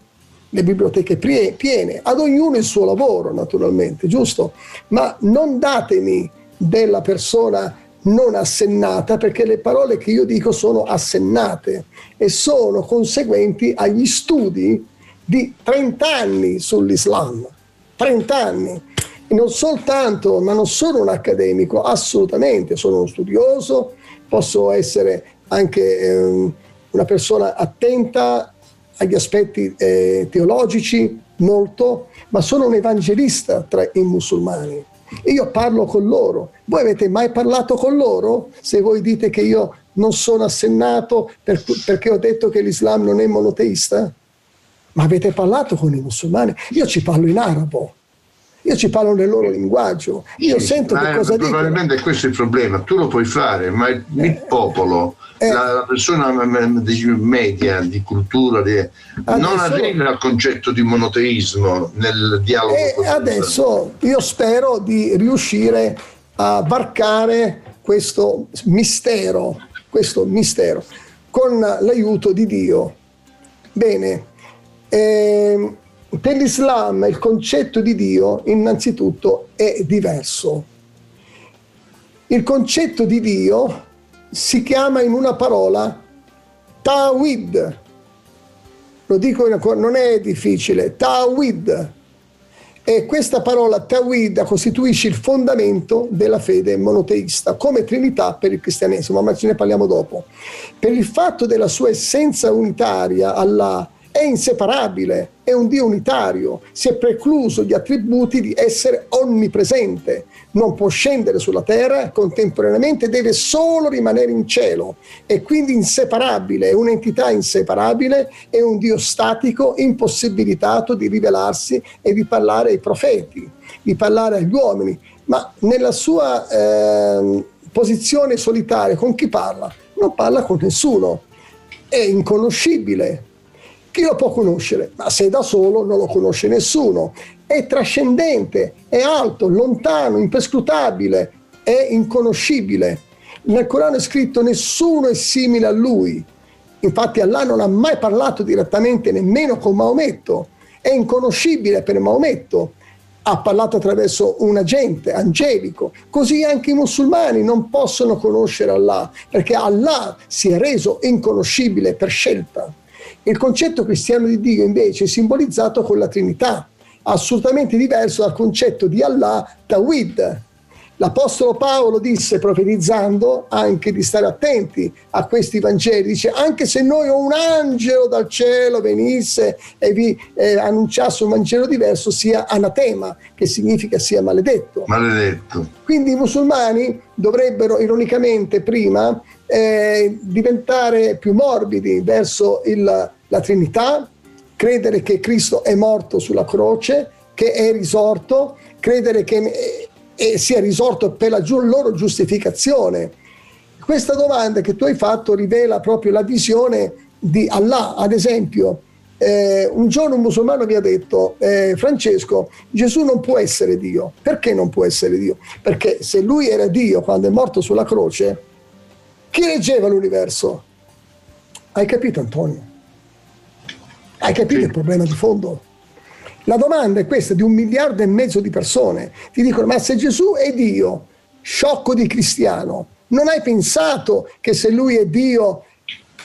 le biblioteche piene, ad ognuno il suo lavoro naturalmente, giusto? Ma non datemi della persona non assennata, perché le parole che io dico sono assennate e sono conseguenti agli studi di trenta anni sull'Islam, trenta anni. Non soltanto, ma non sono un accademico, assolutamente, sono uno studioso, posso essere anche eh, una persona attenta agli aspetti eh, teologici, molto, ma sono un evangelista tra i musulmani. Io parlo con loro. Voi avete mai parlato con loro? Se voi dite che io non sono assennato per, perché ho detto che l'Islam non è monoteista? Ma avete parlato con i musulmani? Io ci parlo in arabo. Io ci parlo nel loro linguaggio, io sì, sento che cosa dicono. Probabilmente questo è il problema, tu lo puoi fare, ma il, eh, il popolo, eh, la, la persona media, di cultura, adesso, non arriva al concetto di monoteismo nel dialogo. Eh, adesso io spero di riuscire a varcare questo mistero, questo mistero, con l'aiuto di Dio. Bene. Eh, Per l'Islam il concetto di Dio innanzitutto è diverso. Il concetto di Dio si chiama in una parola Tawhid. Lo dico, non è difficile, Tawhid. E questa parola Tawhid costituisce il fondamento della fede monoteista come trinità per il cristianesimo, ma ce ne parliamo dopo. Per il fatto della sua essenza unitaria, Allah è inseparabile, è un Dio unitario, si è precluso gli attributi di essere onnipresente, non può scendere sulla terra contemporaneamente, deve solo rimanere in cielo, è quindi inseparabile, è un'entità inseparabile, è un Dio statico, impossibilitato di rivelarsi e di parlare ai profeti, di parlare agli uomini, ma nella sua eh, posizione solitaria con chi parla? Non parla con nessuno, è inconoscibile. Chi lo può conoscere? Ma se è da solo non lo conosce nessuno. È trascendente, è alto, lontano, imperscrutabile, è inconoscibile. Nel Corano è scritto: nessuno è simile a lui. Infatti Allah non ha mai parlato direttamente nemmeno con Maometto. È inconoscibile per Maometto. Ha parlato attraverso un agente angelico. Così anche i musulmani non possono conoscere Allah, perché Allah si è reso inconoscibile per scelta. Il concetto cristiano di Dio invece è simbolizzato con la Trinità, assolutamente diverso dal concetto di Allah, Tawhid. L'Apostolo Paolo disse, profetizzando, anche di stare attenti a questi Vangeli, dice: anche se noi o un angelo dal cielo venisse e vi eh, annunciasse un Vangelo diverso, sia anatema, che significa sia maledetto. Maledetto. Quindi i musulmani dovrebbero ironicamente prima eh, diventare più morbidi verso il, la Trinità, credere che Cristo è morto sulla croce, che è risorto, credere che eh, e sia risorto per la loro giustificazione. Questa domanda che tu hai fatto rivela proprio la visione di Allah. Ad esempio, eh, un giorno un musulmano mi ha detto: eh, Francesco, Gesù non può essere Dio. Perché non può essere Dio? Perché se lui era Dio quando è morto sulla croce, chi reggeva l'universo? Hai capito, Antonio? Hai capito sì. Il problema di fondo? La domanda è questa di un miliardo e mezzo di persone. Ti dicono: ma se Gesù è Dio, sciocco di cristiano, non hai pensato che se lui è Dio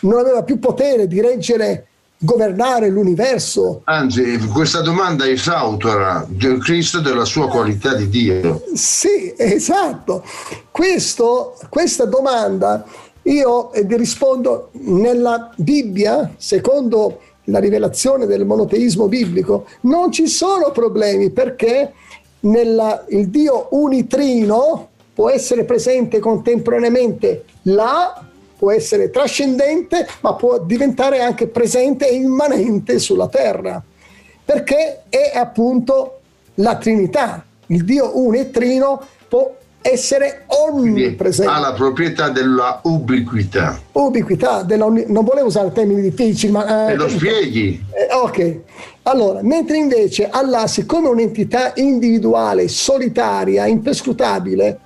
non aveva più potere di reggere, governare l'universo? Anzi, questa domanda esautora Cristo della sua qualità di Dio. Sì, esatto. Questo, questa domanda io rispondo nella Bibbia, secondo la rivelazione del monoteismo biblico, non ci sono problemi, perché nella, il Dio unitrino può essere presente contemporaneamente là, può essere trascendente, ma può diventare anche presente e immanente sulla terra, perché è appunto la Trinità. Il Dio unitrino può essere onnipresente. Ha la proprietà della ubiquità. Ubiquità, della, non volevo usare termini difficili, ma... Eh, e lo spieghi. Eh, ok. Allora, mentre invece Allah, siccome è un'entità individuale, solitaria, imperscrutabile,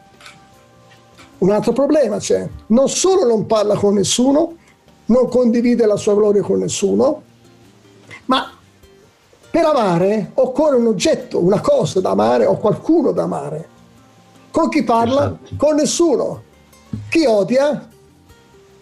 un altro problema c'è. Non solo non parla con nessuno, non condivide la sua gloria con nessuno, ma per amare occorre un oggetto, una cosa da amare o qualcuno da amare. Con chi parla? Con nessuno. Chi odia?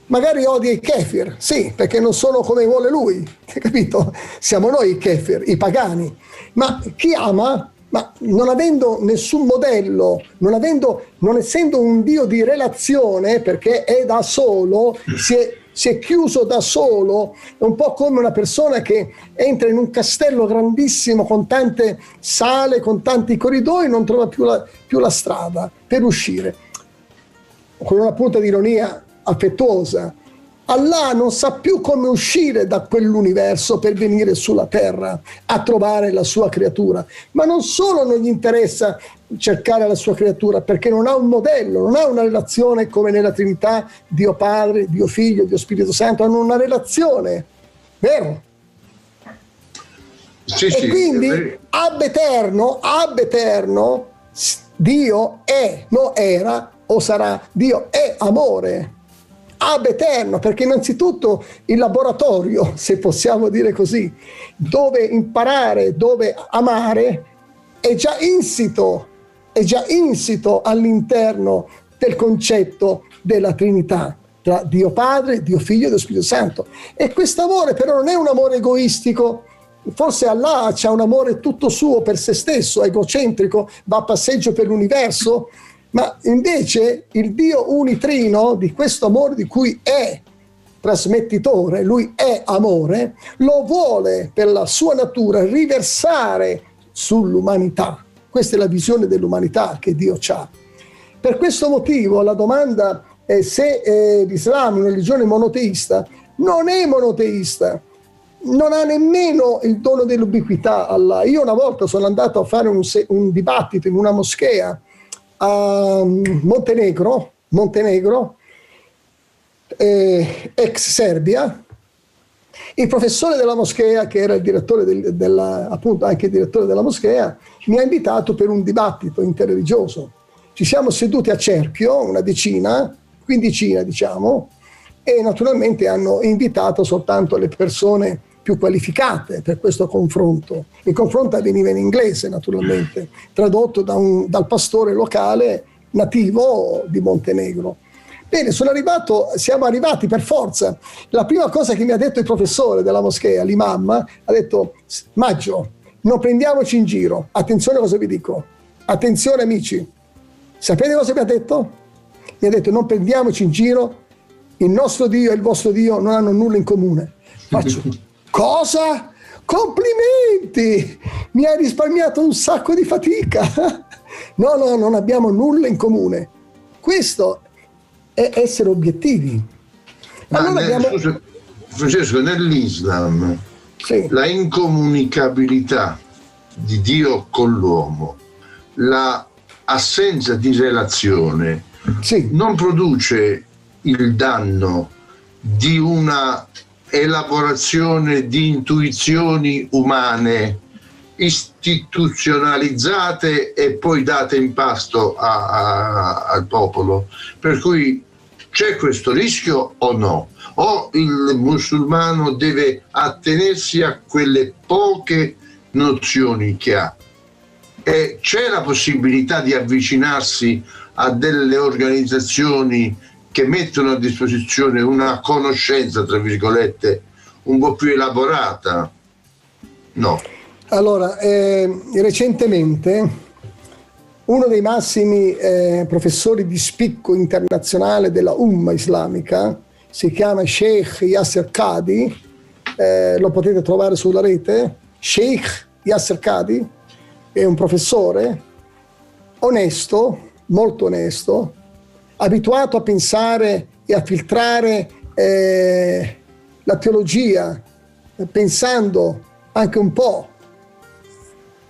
Magari odia i kefir, sì, perché non sono come vuole lui, capito? Siamo noi i kefir, i pagani. Ma chi ama? Ma non avendo nessun modello, non, avendo, non essendo un Dio di relazione, perché è da solo, si è, si è chiuso da solo, è un po' come una persona che entra in un castello grandissimo con tante sale, con tanti corridoi, non trova più la, più la strada per uscire. Con una punta di ironia affettuosa, Allah non sa più come uscire da quell'universo per venire sulla terra a trovare la sua creatura. Ma non solo non gli interessa cercare la sua creatura, perché non ha un modello, non ha una relazione come nella Trinità, Dio Padre, Dio Figlio, Dio Spirito Santo, hanno una relazione, vero? Sì, e sì, quindi ab eterno, ab eterno, Dio è, non era o sarà, Dio è amore. Ab eterno, perché innanzitutto il laboratorio, se possiamo dire così, dove imparare, dove amare, è già insito, è già insito all'interno del concetto della Trinità, tra Dio Padre, Dio Figlio e Dio Spirito Santo. E questo amore però non è un amore egoistico, Forse Allah c'ha un amore tutto suo per se stesso, egocentrico, va a passeggio per l'universo, ma invece il Dio unitrino di questo amore di cui è trasmettitore, lui è amore, lo vuole per la sua natura riversare sull'umanità. Questa è la visione dell'umanità che Dio ha. Per questo motivo la domanda è se eh, l'Islam è una religione monoteista. Non è monoteista, non ha nemmeno il dono dell'ubiquità Allah. Io una volta sono andato a fare un, un dibattito in una moschea a Montenegro, Montenegro eh, ex Serbia. Il professore della moschea, che era il direttore del, della, appunto anche il direttore della moschea, mi ha invitato per un dibattito interreligioso. Ci siamo seduti a cerchio, una decina, quindicina diciamo, e naturalmente hanno invitato soltanto le persone più qualificate per questo confronto. Il confronto avveniva in inglese naturalmente, tradotto da un, dal pastore locale nativo di Montenegro. Bene, sono arrivato, siamo arrivati per forza. La prima cosa che mi ha detto il professore della moschea, l'imam, ha detto: Maggio, non prendiamoci in giro, attenzione a cosa vi dico, attenzione amici. Sapete cosa mi ha detto? Mi ha detto: non prendiamoci in giro, il nostro Dio e il vostro Dio non hanno nulla in comune. Faccio, cosa? Complimenti! Mi hai risparmiato un sacco di fatica. No, no, non abbiamo nulla in comune. Questo è essere obiettivi. Allora nel, abbiamo... scusa, Francesco, nell'Islam sì. La incomunicabilità di Dio con l'uomo, la assenza di relazione sì. Non produce il danno di una elaborazione di intuizioni umane istituzionalizzate e poi date in pasto a, a, al popolo, per cui c'è questo rischio o no? O il musulmano deve attenersi a quelle poche nozioni che ha? E c'è la possibilità di avvicinarsi a delle organizzazioni che mettono a disposizione una conoscenza, tra virgolette, un po' più elaborata? No. Allora, eh, recentemente uno dei massimi eh, professori di spicco internazionale della Umma islamica, si chiama Sheikh Yasir Qadhi, eh, lo potete trovare sulla rete, Sheikh Yasir Qadhi, è un professore onesto, molto onesto, abituato a pensare e a filtrare eh, la teologia, pensando anche un po'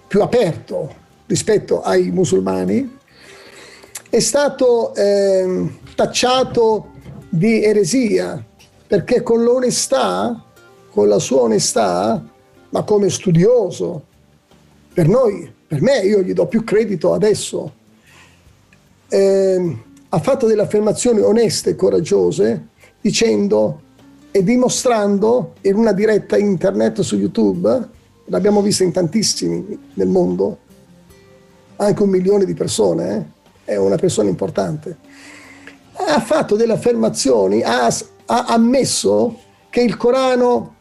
più aperto rispetto ai musulmani, è stato eh, tacciato di eresia, perché con l'onestà, con la sua onestà, ma come studioso, per noi, per me, io gli do più credito adesso, eh, ha fatto delle affermazioni oneste e coraggiose, dicendo e dimostrando in una diretta internet su YouTube, l'abbiamo vista in tantissimi nel mondo, anche un milione di persone, eh? È una persona importante, ha fatto delle affermazioni, ha, ha ammesso che il Corano,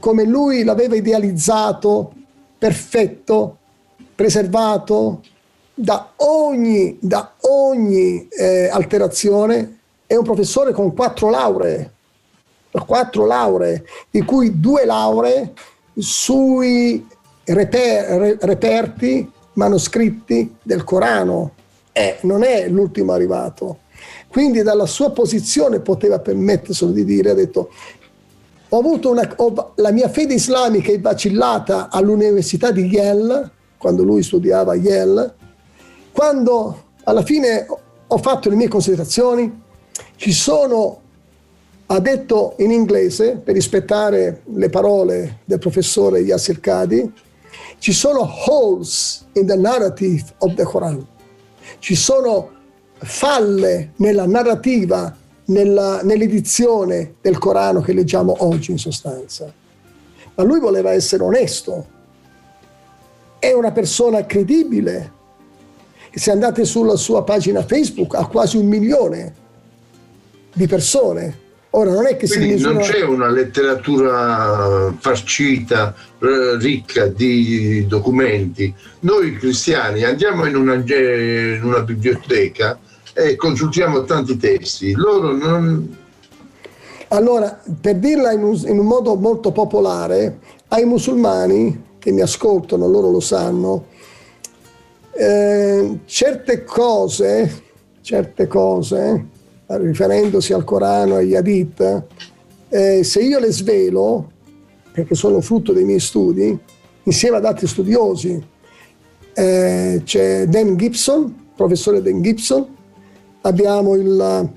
come lui l'aveva idealizzato, perfetto, preservato da ogni, da ogni eh, alterazione, è un professore con quattro lauree, quattro lauree, di cui due lauree sui reper, reperti manoscritti del Corano, eh, non è l'ultimo arrivato. Quindi dalla sua posizione poteva permetterselo di dire, ha detto: ho avuto una, ho, la mia fede islamica è vacillata all'università di Yale, quando lui studiava a Yale, quando alla fine ho fatto le mie considerazioni, ci sono, ha detto in inglese, per rispettare le parole del professore Yasir Qadhi, ci sono holes in the narrative of the Quran, ci sono falle nella narrativa, nell'edizione del Corano che leggiamo oggi in sostanza. Ma lui voleva essere onesto, è una persona credibile, se andate sulla sua pagina Facebook ha quasi un milione di persone, Ora non è che si misura... non c'è una letteratura farcita, ricca di documenti. Noi cristiani andiamo in una, in una biblioteca e consultiamo tanti testi. Loro non... Allora, per dirla in un, in un modo molto popolare, ai musulmani che mi ascoltano, loro lo sanno, eh, certe cose, certe cose, riferendosi al Corano e agli Hadith, eh, se io le svelo, perché sono frutto dei miei studi, insieme ad altri studiosi, eh, c'è Dan Gibson, professore Dan Gibson, abbiamo il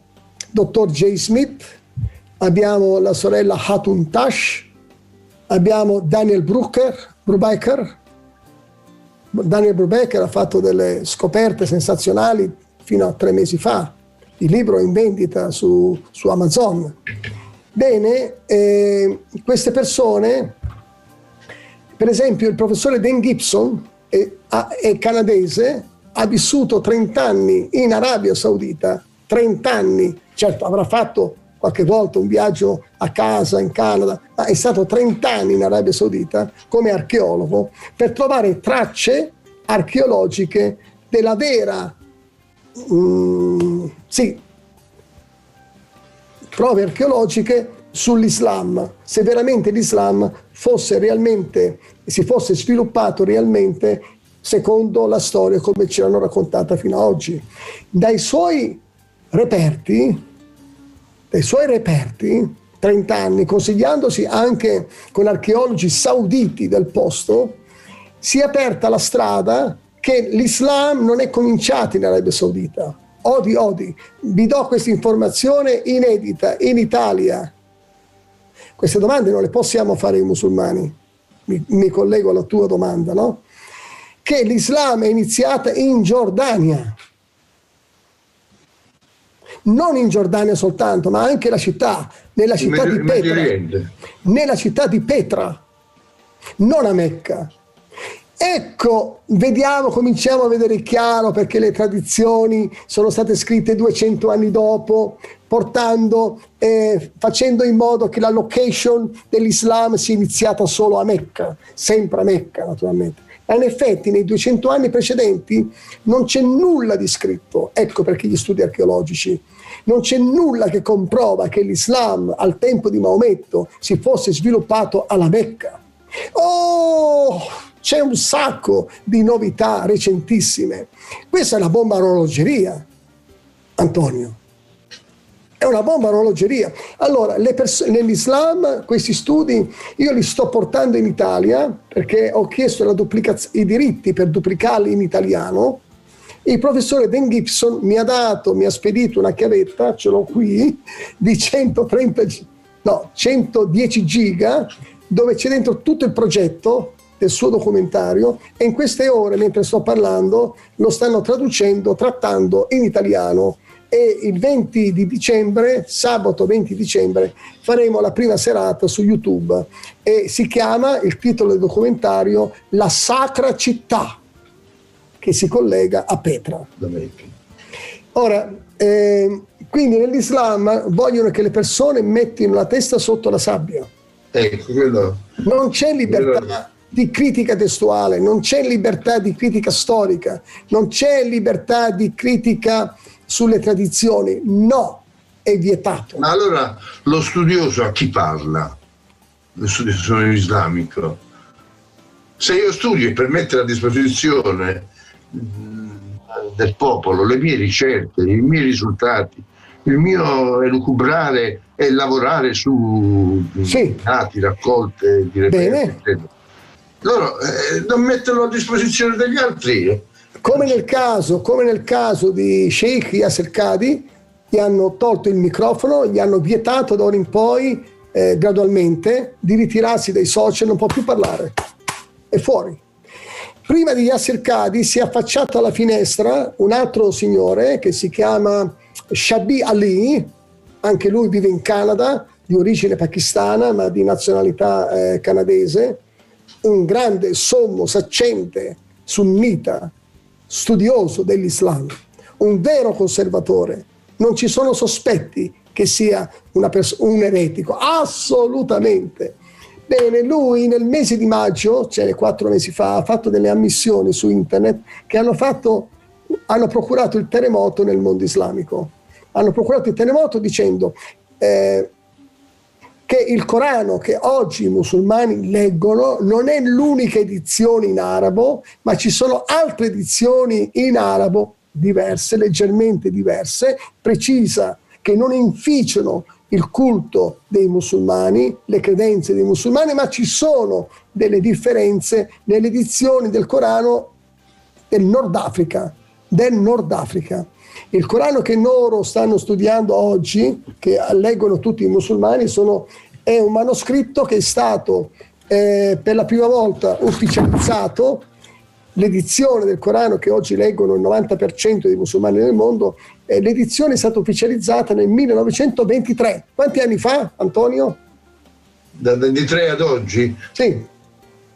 dottor Jay Smith, abbiamo la sorella Hatun Tash, abbiamo Daniel Brubaker, Brubaker. Daniel Brubaker ha fatto delle scoperte sensazionali fino a tre mesi fa, il libro è in vendita su, su Amazon. Bene, eh, queste persone, per esempio il professore Dan Gibson è, è canadese, ha vissuto trent'anni in Arabia Saudita, trent'anni, certo avrà fatto qualche volta un viaggio a casa in Canada, ma è stato trent'anni in Arabia Saudita come archeologo per trovare tracce archeologiche della vera, um, sì, prove archeologiche sull'Islam, se veramente l'Islam fosse realmente, si fosse sviluppato realmente secondo la storia come ce l'hanno raccontata fino ad oggi. Dai suoi reperti, dei suoi reperti, trent'anni, consigliandosi anche con archeologi sauditi del posto, si è aperta la strada che l'Islam non è cominciato in Arabia Saudita. Odi, odi, vi do questa informazione inedita, in Italia. Queste domande non le possiamo fare ai musulmani. Mi, mi collego alla tua domanda, no? Che l'Islam è iniziata in Giordania. Non in Giordania soltanto, ma anche la città, nella città di Petra, nella città di Petra, non a Mecca. Ecco, vediamo, cominciamo a vedere chiaro perché le tradizioni sono state scritte duecento anni dopo, portando, eh, facendo in modo che la location dell'Islam sia iniziata solo a Mecca, sempre a Mecca naturalmente. In effetti nei duecento anni precedenti non c'è nulla di scritto, ecco perché gli studi archeologici, non c'è nulla che comprova che l'Islam al tempo di Maometto si fosse sviluppato alla Mecca. Oh, c'è un sacco di novità recentissime. Questa è una bomba orologeria, Antonio. È una bomba orologeria. Allora, nell'Islam questi studi io li sto portando in Italia perché ho chiesto la i diritti per duplicarli in italiano. Il professore Dan Gibson mi ha dato, mi ha spedito una chiavetta, ce l'ho qui, di centotrenta, no, centodieci giga, dove c'è dentro tutto il progetto del suo documentario e in queste ore, mentre sto parlando, lo stanno traducendo, trattando in italiano. E il venti di dicembre, sabato venti dicembre, faremo la prima serata su YouTube e si chiama, il titolo del documentario, La Sacra Città, che si collega a Petra. Ora, eh, quindi nell'Islam vogliono che le persone mettano la testa sotto la sabbia. Ecco, quello. Non c'è libertà. Quello. Di critica testuale, non c'è libertà di critica storica, non c'è libertà di critica sulle tradizioni, no, è vietato. Ma allora lo studioso a chi parla? Lo studioso islamico? Se io studio e per mettere a disposizione del popolo le mie ricerche, i miei risultati, il mio elucubrare e lavorare su sì. dati, raccolte di reperti, loro eh, non metterlo a disposizione degli altri. Come nel caso, come nel caso di Sheikh Yasir Qadhi, gli hanno tolto il microfono, gli hanno vietato da ora in poi, eh, gradualmente, di ritirarsi dai social, non può più parlare, è fuori. Prima di Yasir Qadhi si è affacciato alla finestra un altro signore che si chiama Shabi Ali, anche lui vive in Canada, di origine pakistana ma di nazionalità eh, canadese, un grande sommo saccente sunnita, studioso dell'Islam, un vero conservatore, non ci sono sospetti che sia una un eretico, assolutamente. Bene, lui nel mese di maggio, cioè quattro mesi fa, ha fatto delle ammissioni su internet che hanno, fatto, hanno procurato il terremoto nel mondo islamico. Hanno procurato il terremoto dicendo eh, che il Corano che oggi i musulmani leggono non è l'unica edizione in arabo, ma ci sono altre edizioni in arabo diverse, leggermente diverse, precisa, che non inficiano il culto dei musulmani, le credenze dei musulmani, ma ci sono delle differenze nelle edizioni del Corano del Nord Africa, del Nord Africa. Il Corano che loro stanno studiando oggi, che leggono tutti i musulmani, sono, è un manoscritto che è stato eh, per la prima volta ufficializzato. L'edizione del Corano che oggi leggono il novanta per cento dei musulmani nel mondo, eh, l'edizione è stata ufficializzata nel millenovecentoventitré. Quanti anni fa, Antonio? Dal ventitré ad oggi? Sì.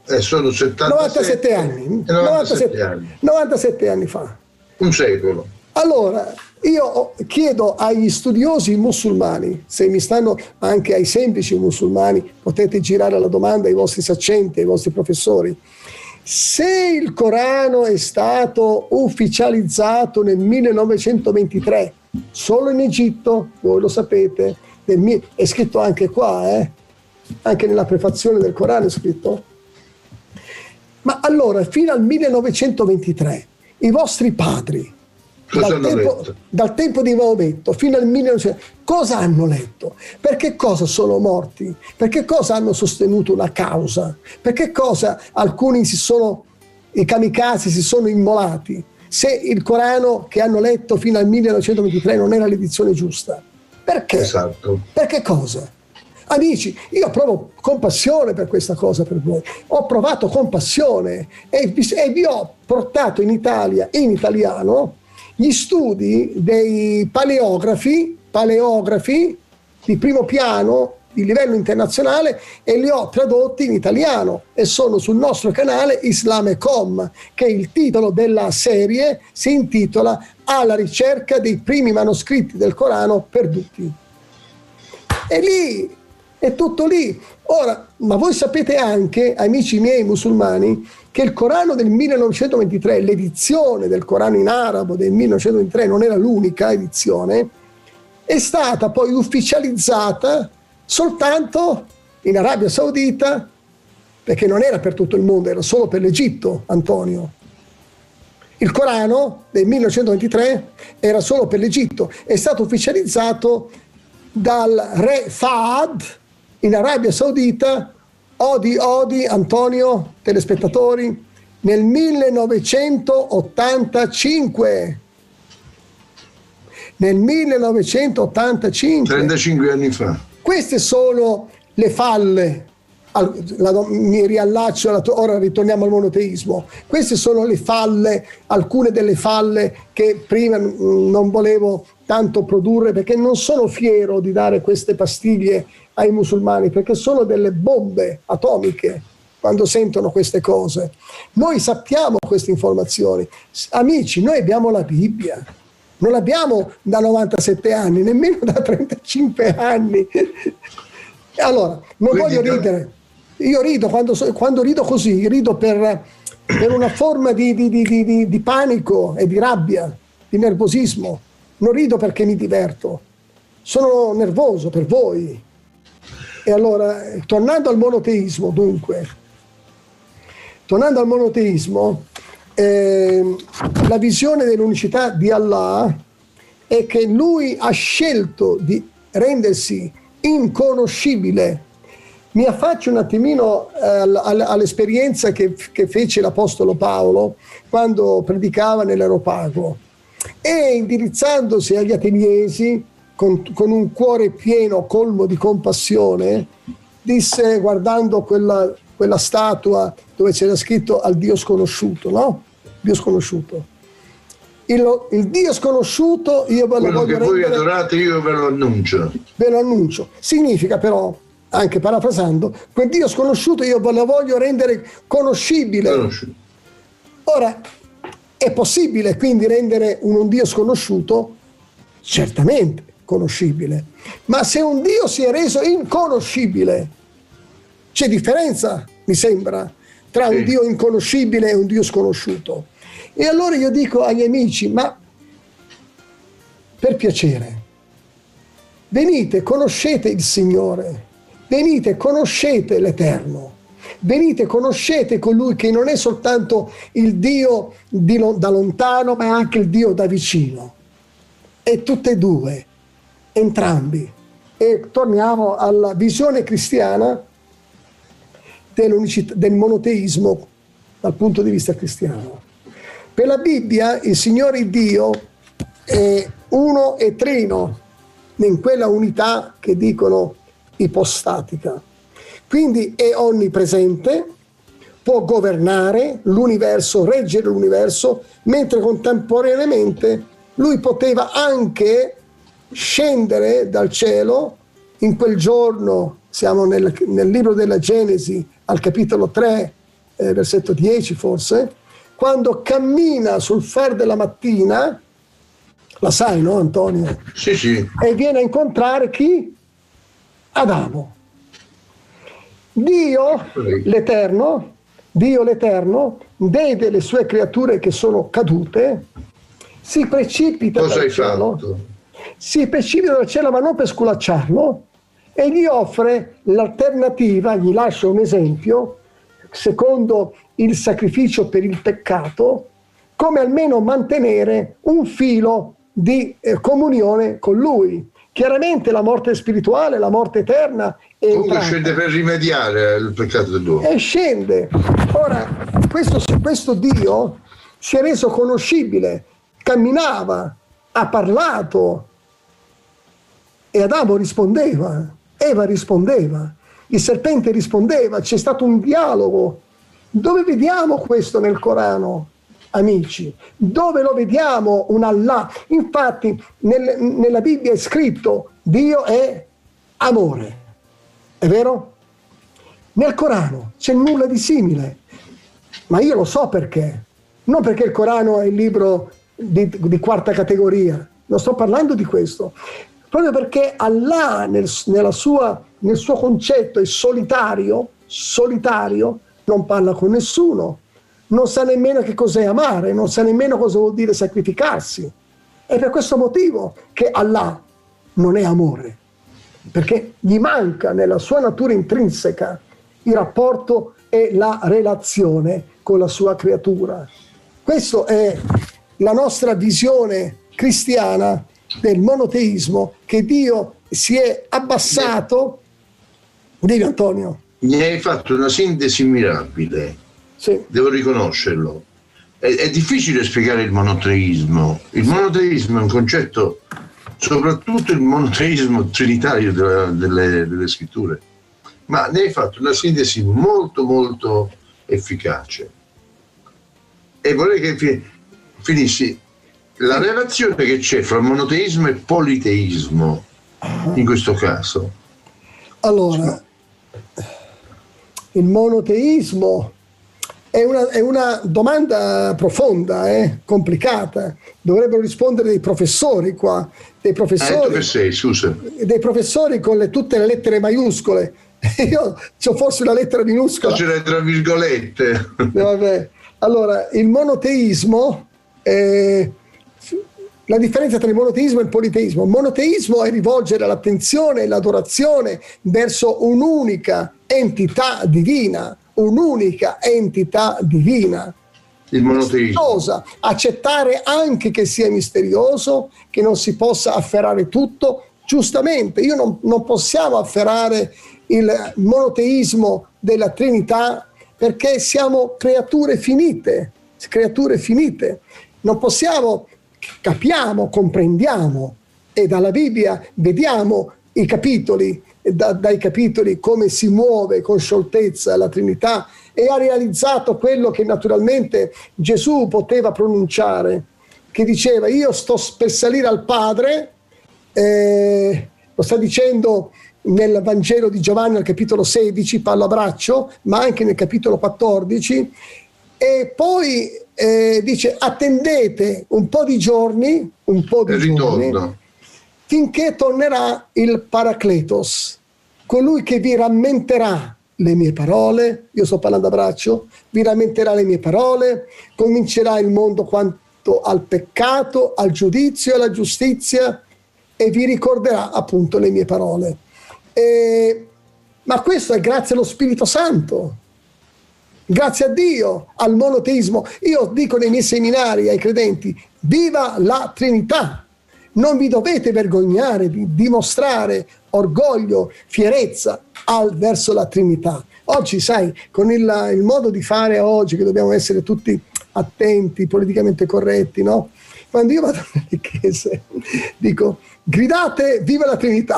Eh, sono settantasette, novantasette anni. novantasette, novantasette anni. novantasette anni fa. Un secolo. Allora, io chiedo agli studiosi musulmani, se mi stanno, anche ai semplici musulmani, potete girare la domanda ai vostri saccenti, ai vostri professori. Se il Corano è stato ufficializzato nel millenovecentoventitré, solo in Egitto, voi lo sapete, nel, è scritto anche qua, eh? Anche nella prefazione del Corano è scritto. Ma allora, fino al millenovecentoventitré, i vostri padri, dal tempo, dal tempo di Maometto fino al millenovecento, cosa hanno letto? Per che cosa sono morti? Per che cosa hanno sostenuto una causa? Per che cosa alcuni si sono, i kamikaze si sono immolati? Se il Corano che hanno letto fino al millenovecentoventitré non era l'edizione giusta, perché? Esatto. Per che cosa? Amici, io provo compassione per questa cosa, per voi. Ho provato compassione e vi, e vi ho portato in Italia, in italiano, gli studi dei paleografi, paleografi di primo piano, di livello internazionale, e li ho tradotti in italiano e sono sul nostro canale Islam punto com, che il titolo della serie si intitola Alla ricerca dei primi manoscritti del Corano perduti. E lì, è tutto lì. Ora, ma voi sapete anche, amici miei musulmani, che il Corano del millenovecentoventitré, l'edizione del Corano in arabo del millenovecentoventitré, non era l'unica edizione, è stata poi ufficializzata soltanto in Arabia Saudita, perché non era per tutto il mondo, era solo per l'Egitto, Antonio. Il Corano del millenovecentoventitré era solo per l'Egitto, è stato ufficializzato dal re Fahd in Arabia Saudita. Odi, odi, Antonio, telespettatori, nel millenovecentottantacinque. Nel millenovecentottantacinque. trentacinque anni fa. Queste sono le falle. La, mi riallaccio, alla, ora ritorniamo al monoteismo. Queste sono le falle, alcune delle falle che prima non volevo tanto produrre, perché non sono fiero di dare queste pastiglie ai musulmani, perché sono delle bombe atomiche quando sentono queste cose. Noi sappiamo queste informazioni. Amici, noi abbiamo la Bibbia. Non l'abbiamo da novantasette anni, nemmeno da trentacinque anni. Allora, non Quindi, voglio ridere. Io rido, quando, so, quando rido così, rido per, per una forma di, di, di, di, di panico e di rabbia, di nervosismo. Non rido perché mi diverto, sono nervoso per voi. E allora, tornando al monoteismo, dunque, tornando al monoteismo, eh, la visione dell'unicità di Allah è che Lui ha scelto di rendersi inconoscibile. Mi affaccio un attimino all'esperienza che, che fece l'Apostolo Paolo quando predicava nell'Areopago, e indirizzandosi agli ateniesi con, con un cuore pieno, colmo di compassione, disse, guardando quella, quella statua dove c'era scritto al Dio sconosciuto, no? Dio sconosciuto. Il, il Dio sconosciuto, io ve lo voglio rendere, quello che voi adorate io ve lo annuncio. Ve lo annuncio. Significa però, anche parafrasando, quel Dio sconosciuto io ve lo voglio rendere conoscibile. Conosciuto. Ora, è possibile quindi rendere un, un Dio sconosciuto certamente conoscibile, ma se un Dio si è reso inconoscibile, c'è differenza, mi sembra, tra un Dio inconoscibile e un Dio sconosciuto. E allora io dico agli amici, ma per piacere, venite, conoscete il Signore, venite, conoscete l'Eterno, venite, conoscete colui che non è soltanto il Dio di lo, da lontano, ma anche il Dio da vicino. E tutte e due, entrambi. E torniamo alla visione cristiana del monoteismo dal punto di vista cristiano. Per la Bibbia il Signore Dio è uno e trino, in quella unità che dicono ipostatica. Quindi è onnipresente, può governare l'universo, reggere l'universo, mentre contemporaneamente lui poteva anche scendere dal cielo. In quel giorno, siamo nel, nel libro della Genesi, al capitolo tre, eh, versetto dieci forse, quando cammina sul far della mattina, la sai, no, Antonio? Sì, sì. E viene a incontrare chi? Adamo. Dio l'Eterno, Dio l'Eterno, vede le sue creature che sono cadute, si precipita Cosa dal cielo, fatto? si precipita dal cielo, ma non per sculacciarlo, e gli offre l'alternativa, gli lascia un esempio, secondo il sacrificio per il peccato, come almeno mantenere un filo di eh, comunione con lui. Chiaramente la morte spirituale, la morte eterna. Comunque scende per rimediare al peccato dell'uomo. E scende. Ora, questo, questo Dio si è reso conoscibile, camminava, ha parlato, e Adamo rispondeva, Eva rispondeva, il serpente rispondeva, c'è stato un dialogo. Dove vediamo questo nel Corano? Amici, dove lo vediamo un Allah? Infatti nel, nella Bibbia è scritto Dio è amore, è vero? Nel Corano c'è nulla di simile, ma io lo so perché. Non perché il Corano è il libro di, di quarta categoria, non sto parlando di questo, proprio perché Allah nel, nella sua, nel suo concetto è solitario, solitario, non parla con nessuno. Non sa nemmeno che cos'è amare, non sa nemmeno cosa vuol dire sacrificarsi. È per questo motivo che Allah non è amore, perché gli manca nella sua natura intrinseca il rapporto e la relazione con la sua creatura. Questa è la nostra visione cristiana del monoteismo, che Dio si è abbassato. Dimmi, Antonio. Mi hai fatto una sintesi mirabile. Sì. Devo riconoscerlo. È, è difficile spiegare il monoteismo. Il monoteismo è un concetto, soprattutto il monoteismo trinitario della, delle, delle scritture, ma ne hai fatto una sintesi molto molto efficace. E vorrei che fi, finissi la relazione che c'è fra monoteismo e politeismo in questo caso. Allora, il monoteismo È una, è una domanda profonda, eh? complicata. Dovrebbero rispondere dei professori qua, dei professori, ah, sei, dei professori con le, tutte le lettere maiuscole. Io c'ho forse una lettera minuscola. C'è tra virgolette. Vabbè. Allora, il monoteismo, eh, la differenza tra il monoteismo e il politeismo. Il monoteismo è rivolgere l'attenzione e l'adorazione verso un'unica entità divina. Un'unica entità divina, il monoteismo. Accettare anche che sia misterioso, che non si possa afferrare tutto. Giustamente, io non, non possiamo afferrare il monoteismo della Trinità, perché siamo creature finite, creature finite. Non possiamo, capiamo, comprendiamo, e dalla Bibbia vediamo i capitoli, Da, dai capitoli come si muove con scioltezza la Trinità, e ha realizzato quello che naturalmente Gesù poteva pronunciare, che diceva io sto per salire al Padre, eh, lo sta dicendo nel Vangelo di Giovanni al capitolo sedici, parla a braccio, ma anche nel capitolo quattordici, e poi eh, dice attendete un po' di giorni, un po' di giorni, finché tornerà il Paracletos, colui che vi rammenterà le mie parole, io sto parlando a braccio, vi rammenterà le mie parole, convincerà il mondo quanto al peccato, al giudizio e alla giustizia, e vi ricorderà appunto le mie parole. E, ma questo è grazie allo Spirito Santo, grazie a Dio, al monoteismo. Io dico nei miei seminari ai credenti: viva la Trinità! Non vi dovete vergognare di dimostrare orgoglio, fierezza al, verso la Trinità. Oggi, sai, con il, il modo di fare oggi, che dobbiamo essere tutti attenti, politicamente corretti, no? Quando io vado nelle chiese, dico: gridate, viva la Trinità!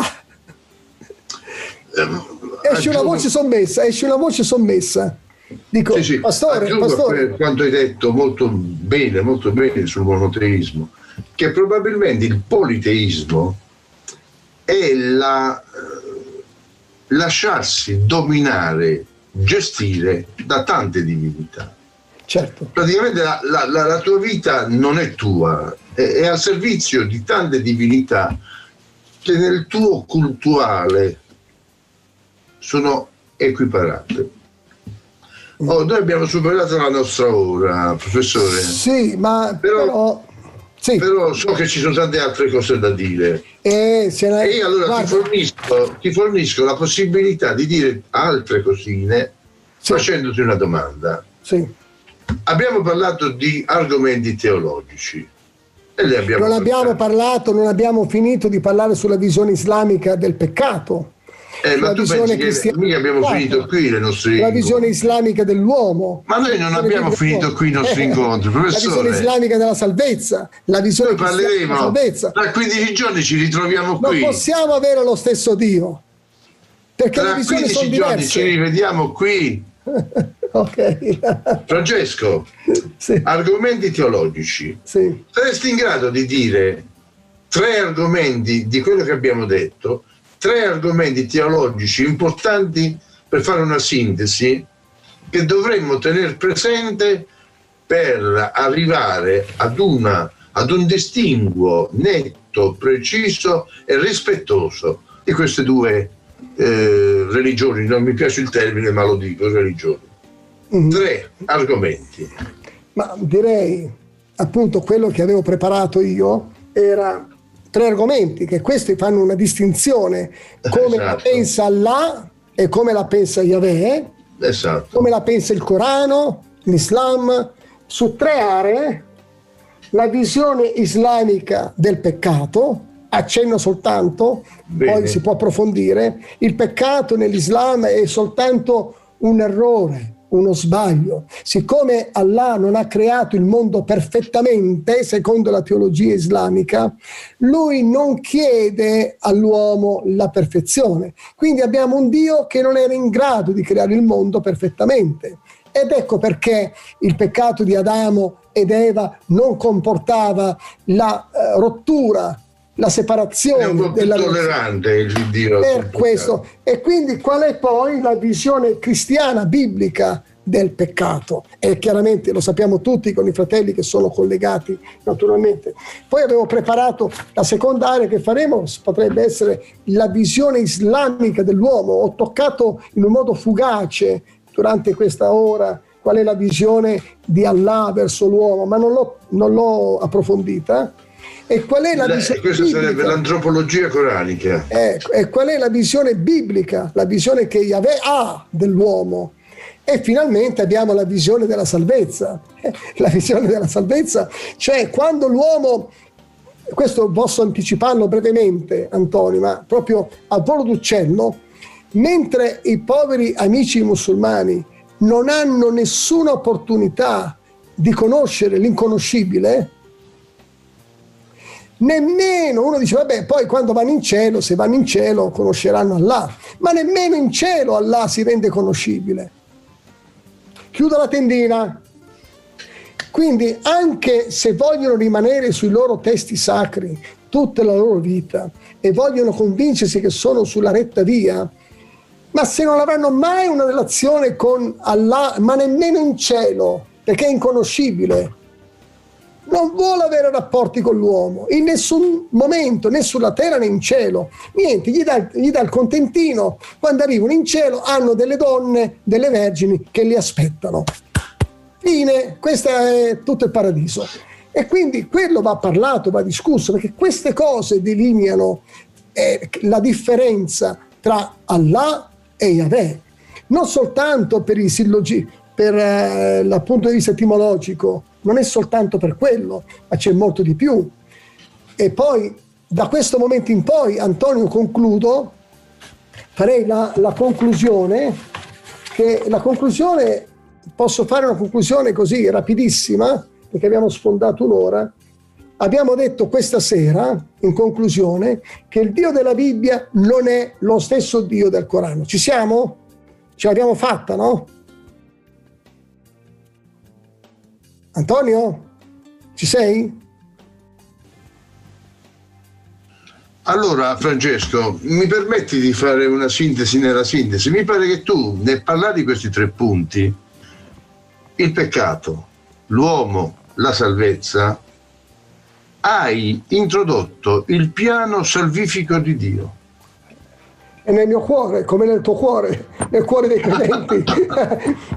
Eh, esce una voce sommessa, esce una voce sommessa. Dico, sì, sì. Pastore, pastore. Per quanto hai detto molto bene, molto bene sul monoteismo, che probabilmente il politeismo è la eh, lasciarsi dominare, gestire da tante divinità. Certo. Praticamente la, la, la, la tua vita non è tua, è, è al servizio di tante divinità che nel tuo cultuale sono equiparate. Oh, noi abbiamo superato la nostra ora, professore. Sì, ma però, però, sì. però so che ci sono tante altre cose da dire. Eh, se la... E io allora ti fornisco, ti fornisco la possibilità di dire altre cosine, sì, facendoti una domanda. Sì. Abbiamo parlato di argomenti teologici. E li abbiamo non parlato. abbiamo parlato, non abbiamo finito di parlare sulla visione islamica del peccato. Eh, ma tu pensi che noi abbiamo finito qui le nostre incontri? La visione islamica dell'uomo. Ma noi non abbiamo finito qui i nostri incontri, professore. La visione islamica della salvezza, la visione cristiana della salvezza. Tra quindici giorni ci ritroviamo qui. Non possiamo avere lo stesso Dio, perché le visioni sono diverse. Tra quindici giorni ci rivediamo qui. Okay. Francesco, sì. Argomenti teologici. Sì. Saresti in grado di dire tre argomenti di quello che abbiamo detto? Tre argomenti teologici importanti per fare una sintesi che dovremmo tenere presente per arrivare ad, una, ad un distinguo netto, preciso e rispettoso di queste due eh, religioni. Non mi piace il termine, ma lo dico, religioni. Mm-hmm. Tre argomenti. Ma direi appunto quello che avevo preparato io era... tre argomenti, che questi fanno una distinzione, come esatto. la pensa Allah e come la pensa Yahweh, esatto. come la pensa il Corano, l'Islam, su tre aree: la visione islamica del peccato, accenno soltanto, Bene. poi si può approfondire, il peccato nell'Islam è soltanto un errore, uno sbaglio. Siccome Allah non ha creato il mondo perfettamente, secondo la teologia islamica, lui non chiede all'uomo la perfezione. Quindi abbiamo un Dio che non era in grado di creare il mondo perfettamente. Ed ecco perché il peccato di Adamo ed Eva non comportava la eh, rottura, la separazione. È un po' più della tollerante il Dio per questo. E quindi qual è poi la visione cristiana biblica del peccato? E chiaramente lo sappiamo tutti con i fratelli che sono collegati naturalmente. Poi avevo preparato la seconda area che faremo, potrebbe essere la visione islamica dell'uomo. Ho toccato in un modo fugace durante questa ora qual è la visione di Allah verso l'uomo, ma non l'ho, non l'ho approfondita. E qual è la visione Questa sarebbe l'antropologia coranica. Eh, e qual è la visione biblica, la visione che Yahweh ha dell'uomo? E finalmente abbiamo la visione della salvezza. Eh, la visione della salvezza, cioè quando l'uomo, questo posso anticiparlo brevemente, Antonio, ma proprio a volo d'uccello, mentre i poveri amici musulmani non hanno nessuna opportunità di conoscere l'inconoscibile, nemmeno uno dice vabbè poi quando vanno in cielo, se vanno in cielo conosceranno Allah, ma nemmeno in cielo Allah si rende conoscibile. Chiudo la tendina. Quindi anche se vogliono rimanere sui loro testi sacri tutta la loro vita e vogliono convincersi che sono sulla retta via, ma se non avranno mai una relazione con Allah, ma nemmeno in cielo, perché è inconoscibile, non vuole avere rapporti con l'uomo in nessun momento, né sulla terra né in cielo, niente, gli dà, gli dà il contentino. Quando arrivano in cielo hanno delle donne, delle vergini che li aspettano, fine, questo è tutto il paradiso. E quindi quello va parlato, va discusso, perché queste cose delineano eh, la differenza tra Allah e Yahweh, non soltanto per i sillogismi, per eh, dal punto di vista etimologico, non è soltanto per quello, ma c'è molto di più. E poi, da questo momento in poi, Antonio, concludo, farei la, la conclusione, che la conclusione, posso fare una conclusione così rapidissima, perché abbiamo sfondato un'ora. Abbiamo detto questa sera, in conclusione, che il Dio della Bibbia non è lo stesso Dio del Corano. Ci siamo? Ce l'abbiamo fatta, no? Antonio, ci sei? Allora, Francesco, mi permetti di fare una sintesi nella sintesi? Mi pare che tu, nel parlare di questi tre punti, il peccato, l'uomo, la salvezza, hai introdotto il piano salvifico di Dio. È nel mio cuore, come nel tuo cuore, nel cuore dei credenti.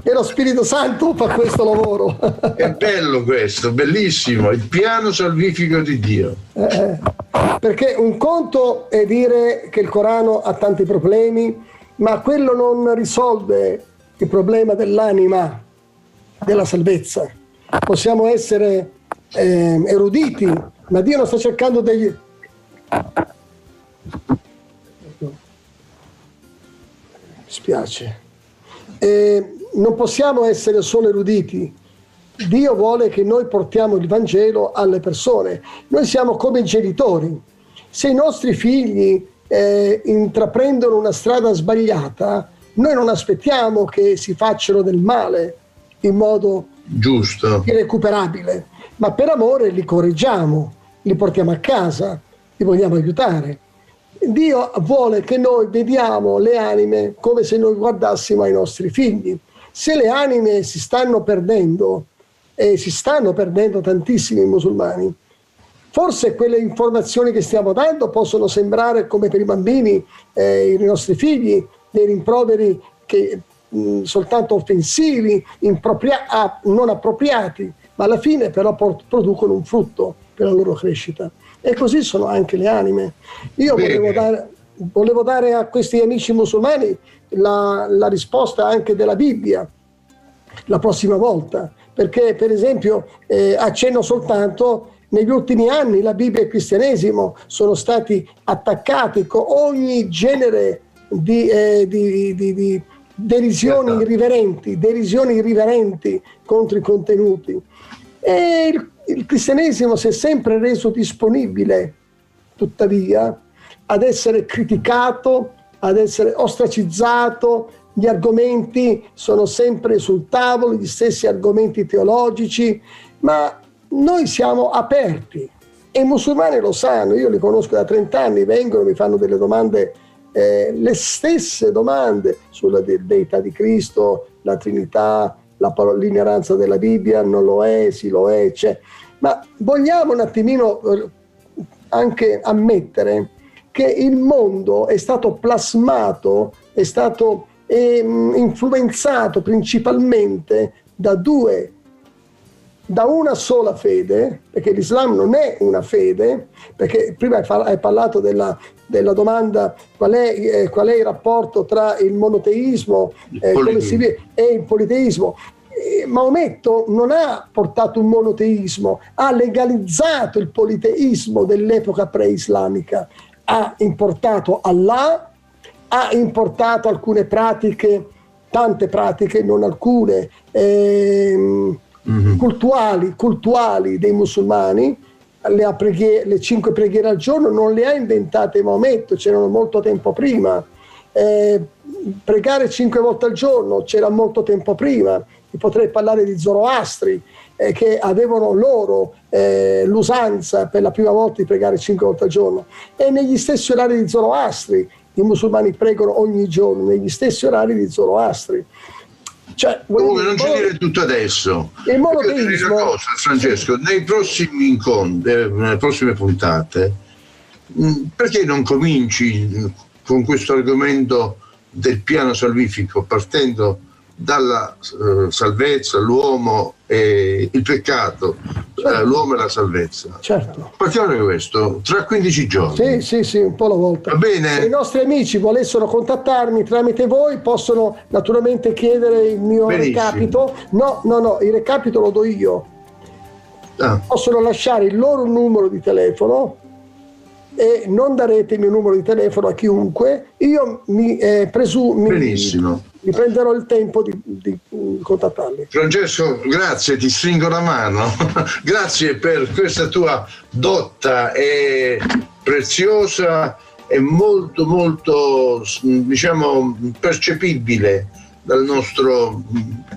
E lo Spirito Santo fa questo lavoro. È bello questo, bellissimo, il piano salvifico di Dio. Eh, perché un conto è dire che il Corano ha tanti problemi, ma quello non risolve il problema dell'anima, della salvezza. Possiamo essere eh, eruditi, ma Dio non sta cercando degli... spiace, eh, non possiamo essere solo eruditi. Dio vuole che noi portiamo il Vangelo alle persone. Noi siamo come genitori. Se i nostri figli eh, intraprendono una strada sbagliata, noi non aspettiamo che si facciano del male in modo giusto, irrecuperabile, ma per amore li correggiamo, li portiamo a casa, li vogliamo aiutare. Dio vuole che noi vediamo le anime come se noi guardassimo ai nostri figli. Se le anime si stanno perdendo, e si stanno perdendo tantissimi musulmani, forse quelle informazioni che stiamo dando possono sembrare, come per i bambini, eh, i nostri figli, dei rimproveri che, mh, soltanto offensivi, impropria- non appropriati, ma alla fine però producono un frutto per la loro crescita. E così sono anche le anime. Io volevo dare, volevo dare a questi amici musulmani la, la risposta anche della Bibbia la prossima volta, perché per esempio eh, accenno soltanto, negli ultimi anni la Bibbia e il cristianesimo sono stati attaccati con ogni genere di, eh, di, di, di derisioni irriverenti, derisioni irriverenti contro i contenuti. E il Il cristianesimo si è sempre reso disponibile, tuttavia, ad essere criticato, ad essere ostracizzato. Gli argomenti sono sempre sul tavolo, gli stessi argomenti teologici, ma noi siamo aperti e i musulmani lo sanno. Io li conosco da trent'anni, vengono, mi fanno delle domande, eh, le stesse domande sulla deità di Cristo, la Trinità, la parola, l'ignoranza della Bibbia, non lo è, sì lo è, c'è. Ma vogliamo un attimino anche ammettere che il mondo è stato plasmato, è stato ehm, influenzato principalmente da due, da una sola fede, perché l'Islam non è una fede, perché prima hai parlato della, della domanda qual è, eh, qual è il rapporto tra il monoteismo eh, come si vede, e il politeismo. Eh, Maometto non ha portato un monoteismo, ha legalizzato il politeismo dell'epoca preislamica, ha importato Allah, ha importato alcune pratiche, tante pratiche, non alcune, ehm, Mm-hmm. cultuali, cultuali dei musulmani. Le, preghiere, le cinque preghiere al giorno non le ha inventate Maometto, c'erano molto tempo prima. Eh, pregare cinque volte al giorno c'era molto tempo prima. Potrei parlare di Zoroastri, eh, che avevano loro eh, l'usanza per la prima volta di pregare cinque volte al giorno. E negli stessi orari di Zoroastri, i musulmani pregano ogni giorno, negli stessi orari di Zoroastri. Cioè, Come, non ci modo... dire tutto adesso. Il monoteismo... Una cosa, Francesco, nei prossimi incontri, eh, nelle prossime puntate, mh, perché non cominci con questo argomento del piano salvifico, partendo dalla eh, salvezza, l'uomo e il peccato, certo. l'uomo e la salvezza. Certo. Partiamo da questo, tra quindici giorni. Sì, sì, sì, un po' alla volta. Va bene? Se i nostri amici volessero contattarmi tramite voi, possono naturalmente chiedere il mio Benissimo. recapito. No, no, no, il recapito lo do io. Ah. Possono lasciare il loro numero di telefono. E non darete il mio numero di telefono a chiunque, io mi eh, presumo benissimo, mi prenderò il tempo di, di, di contattarli. Francesco, grazie, ti stringo la mano. Grazie per questa tua dotta e preziosa e molto molto, diciamo, percepibile dal nostro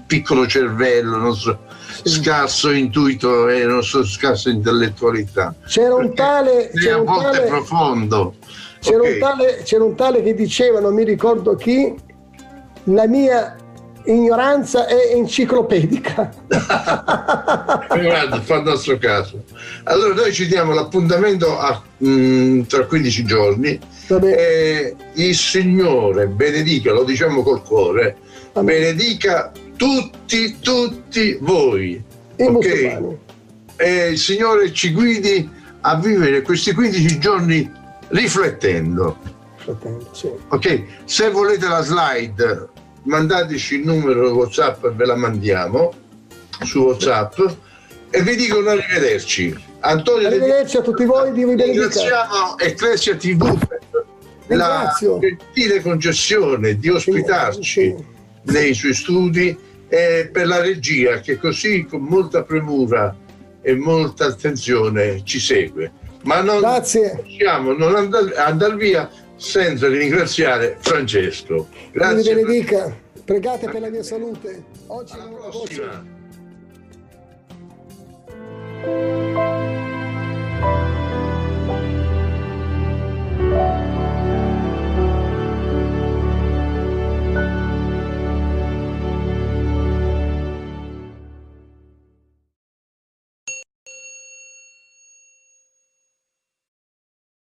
piccolo cervello, il nostro sì. scarso intuito e il nostro scarso intellettualità. C'era un tale, c'era un tale, profondo. C'era, okay. un tale, c'era un tale che diceva, non mi ricordo chi, la mia ignoranza è enciclopedica. Guarda, fa il nostro caso. Allora noi ci diamo l'appuntamento a, mh, tra quindici giorni. E il Signore benedica, lo diciamo col cuore, benedica tutti, tutti voi, okay? E il Signore ci guidi a vivere questi quindici giorni riflettendo, riflettendo sì. okay? Se volete la slide, mandateci il numero WhatsApp, ve la mandiamo su WhatsApp, e vi dico un arrivederci. Antonio, arrivederci a tutti voi, Dio vi benedica. Ringraziamo Ecclesia tivù per la gentile concessione di ospitarci nei suoi studi, e per la regia che così con molta premura e molta attenzione ci segue. Ma non Grazie. possiamo non andare andar via senza ringraziare Francesco. Grazie. Dio vi benedica. Pregate per la mia salute. Oggi alla prossima.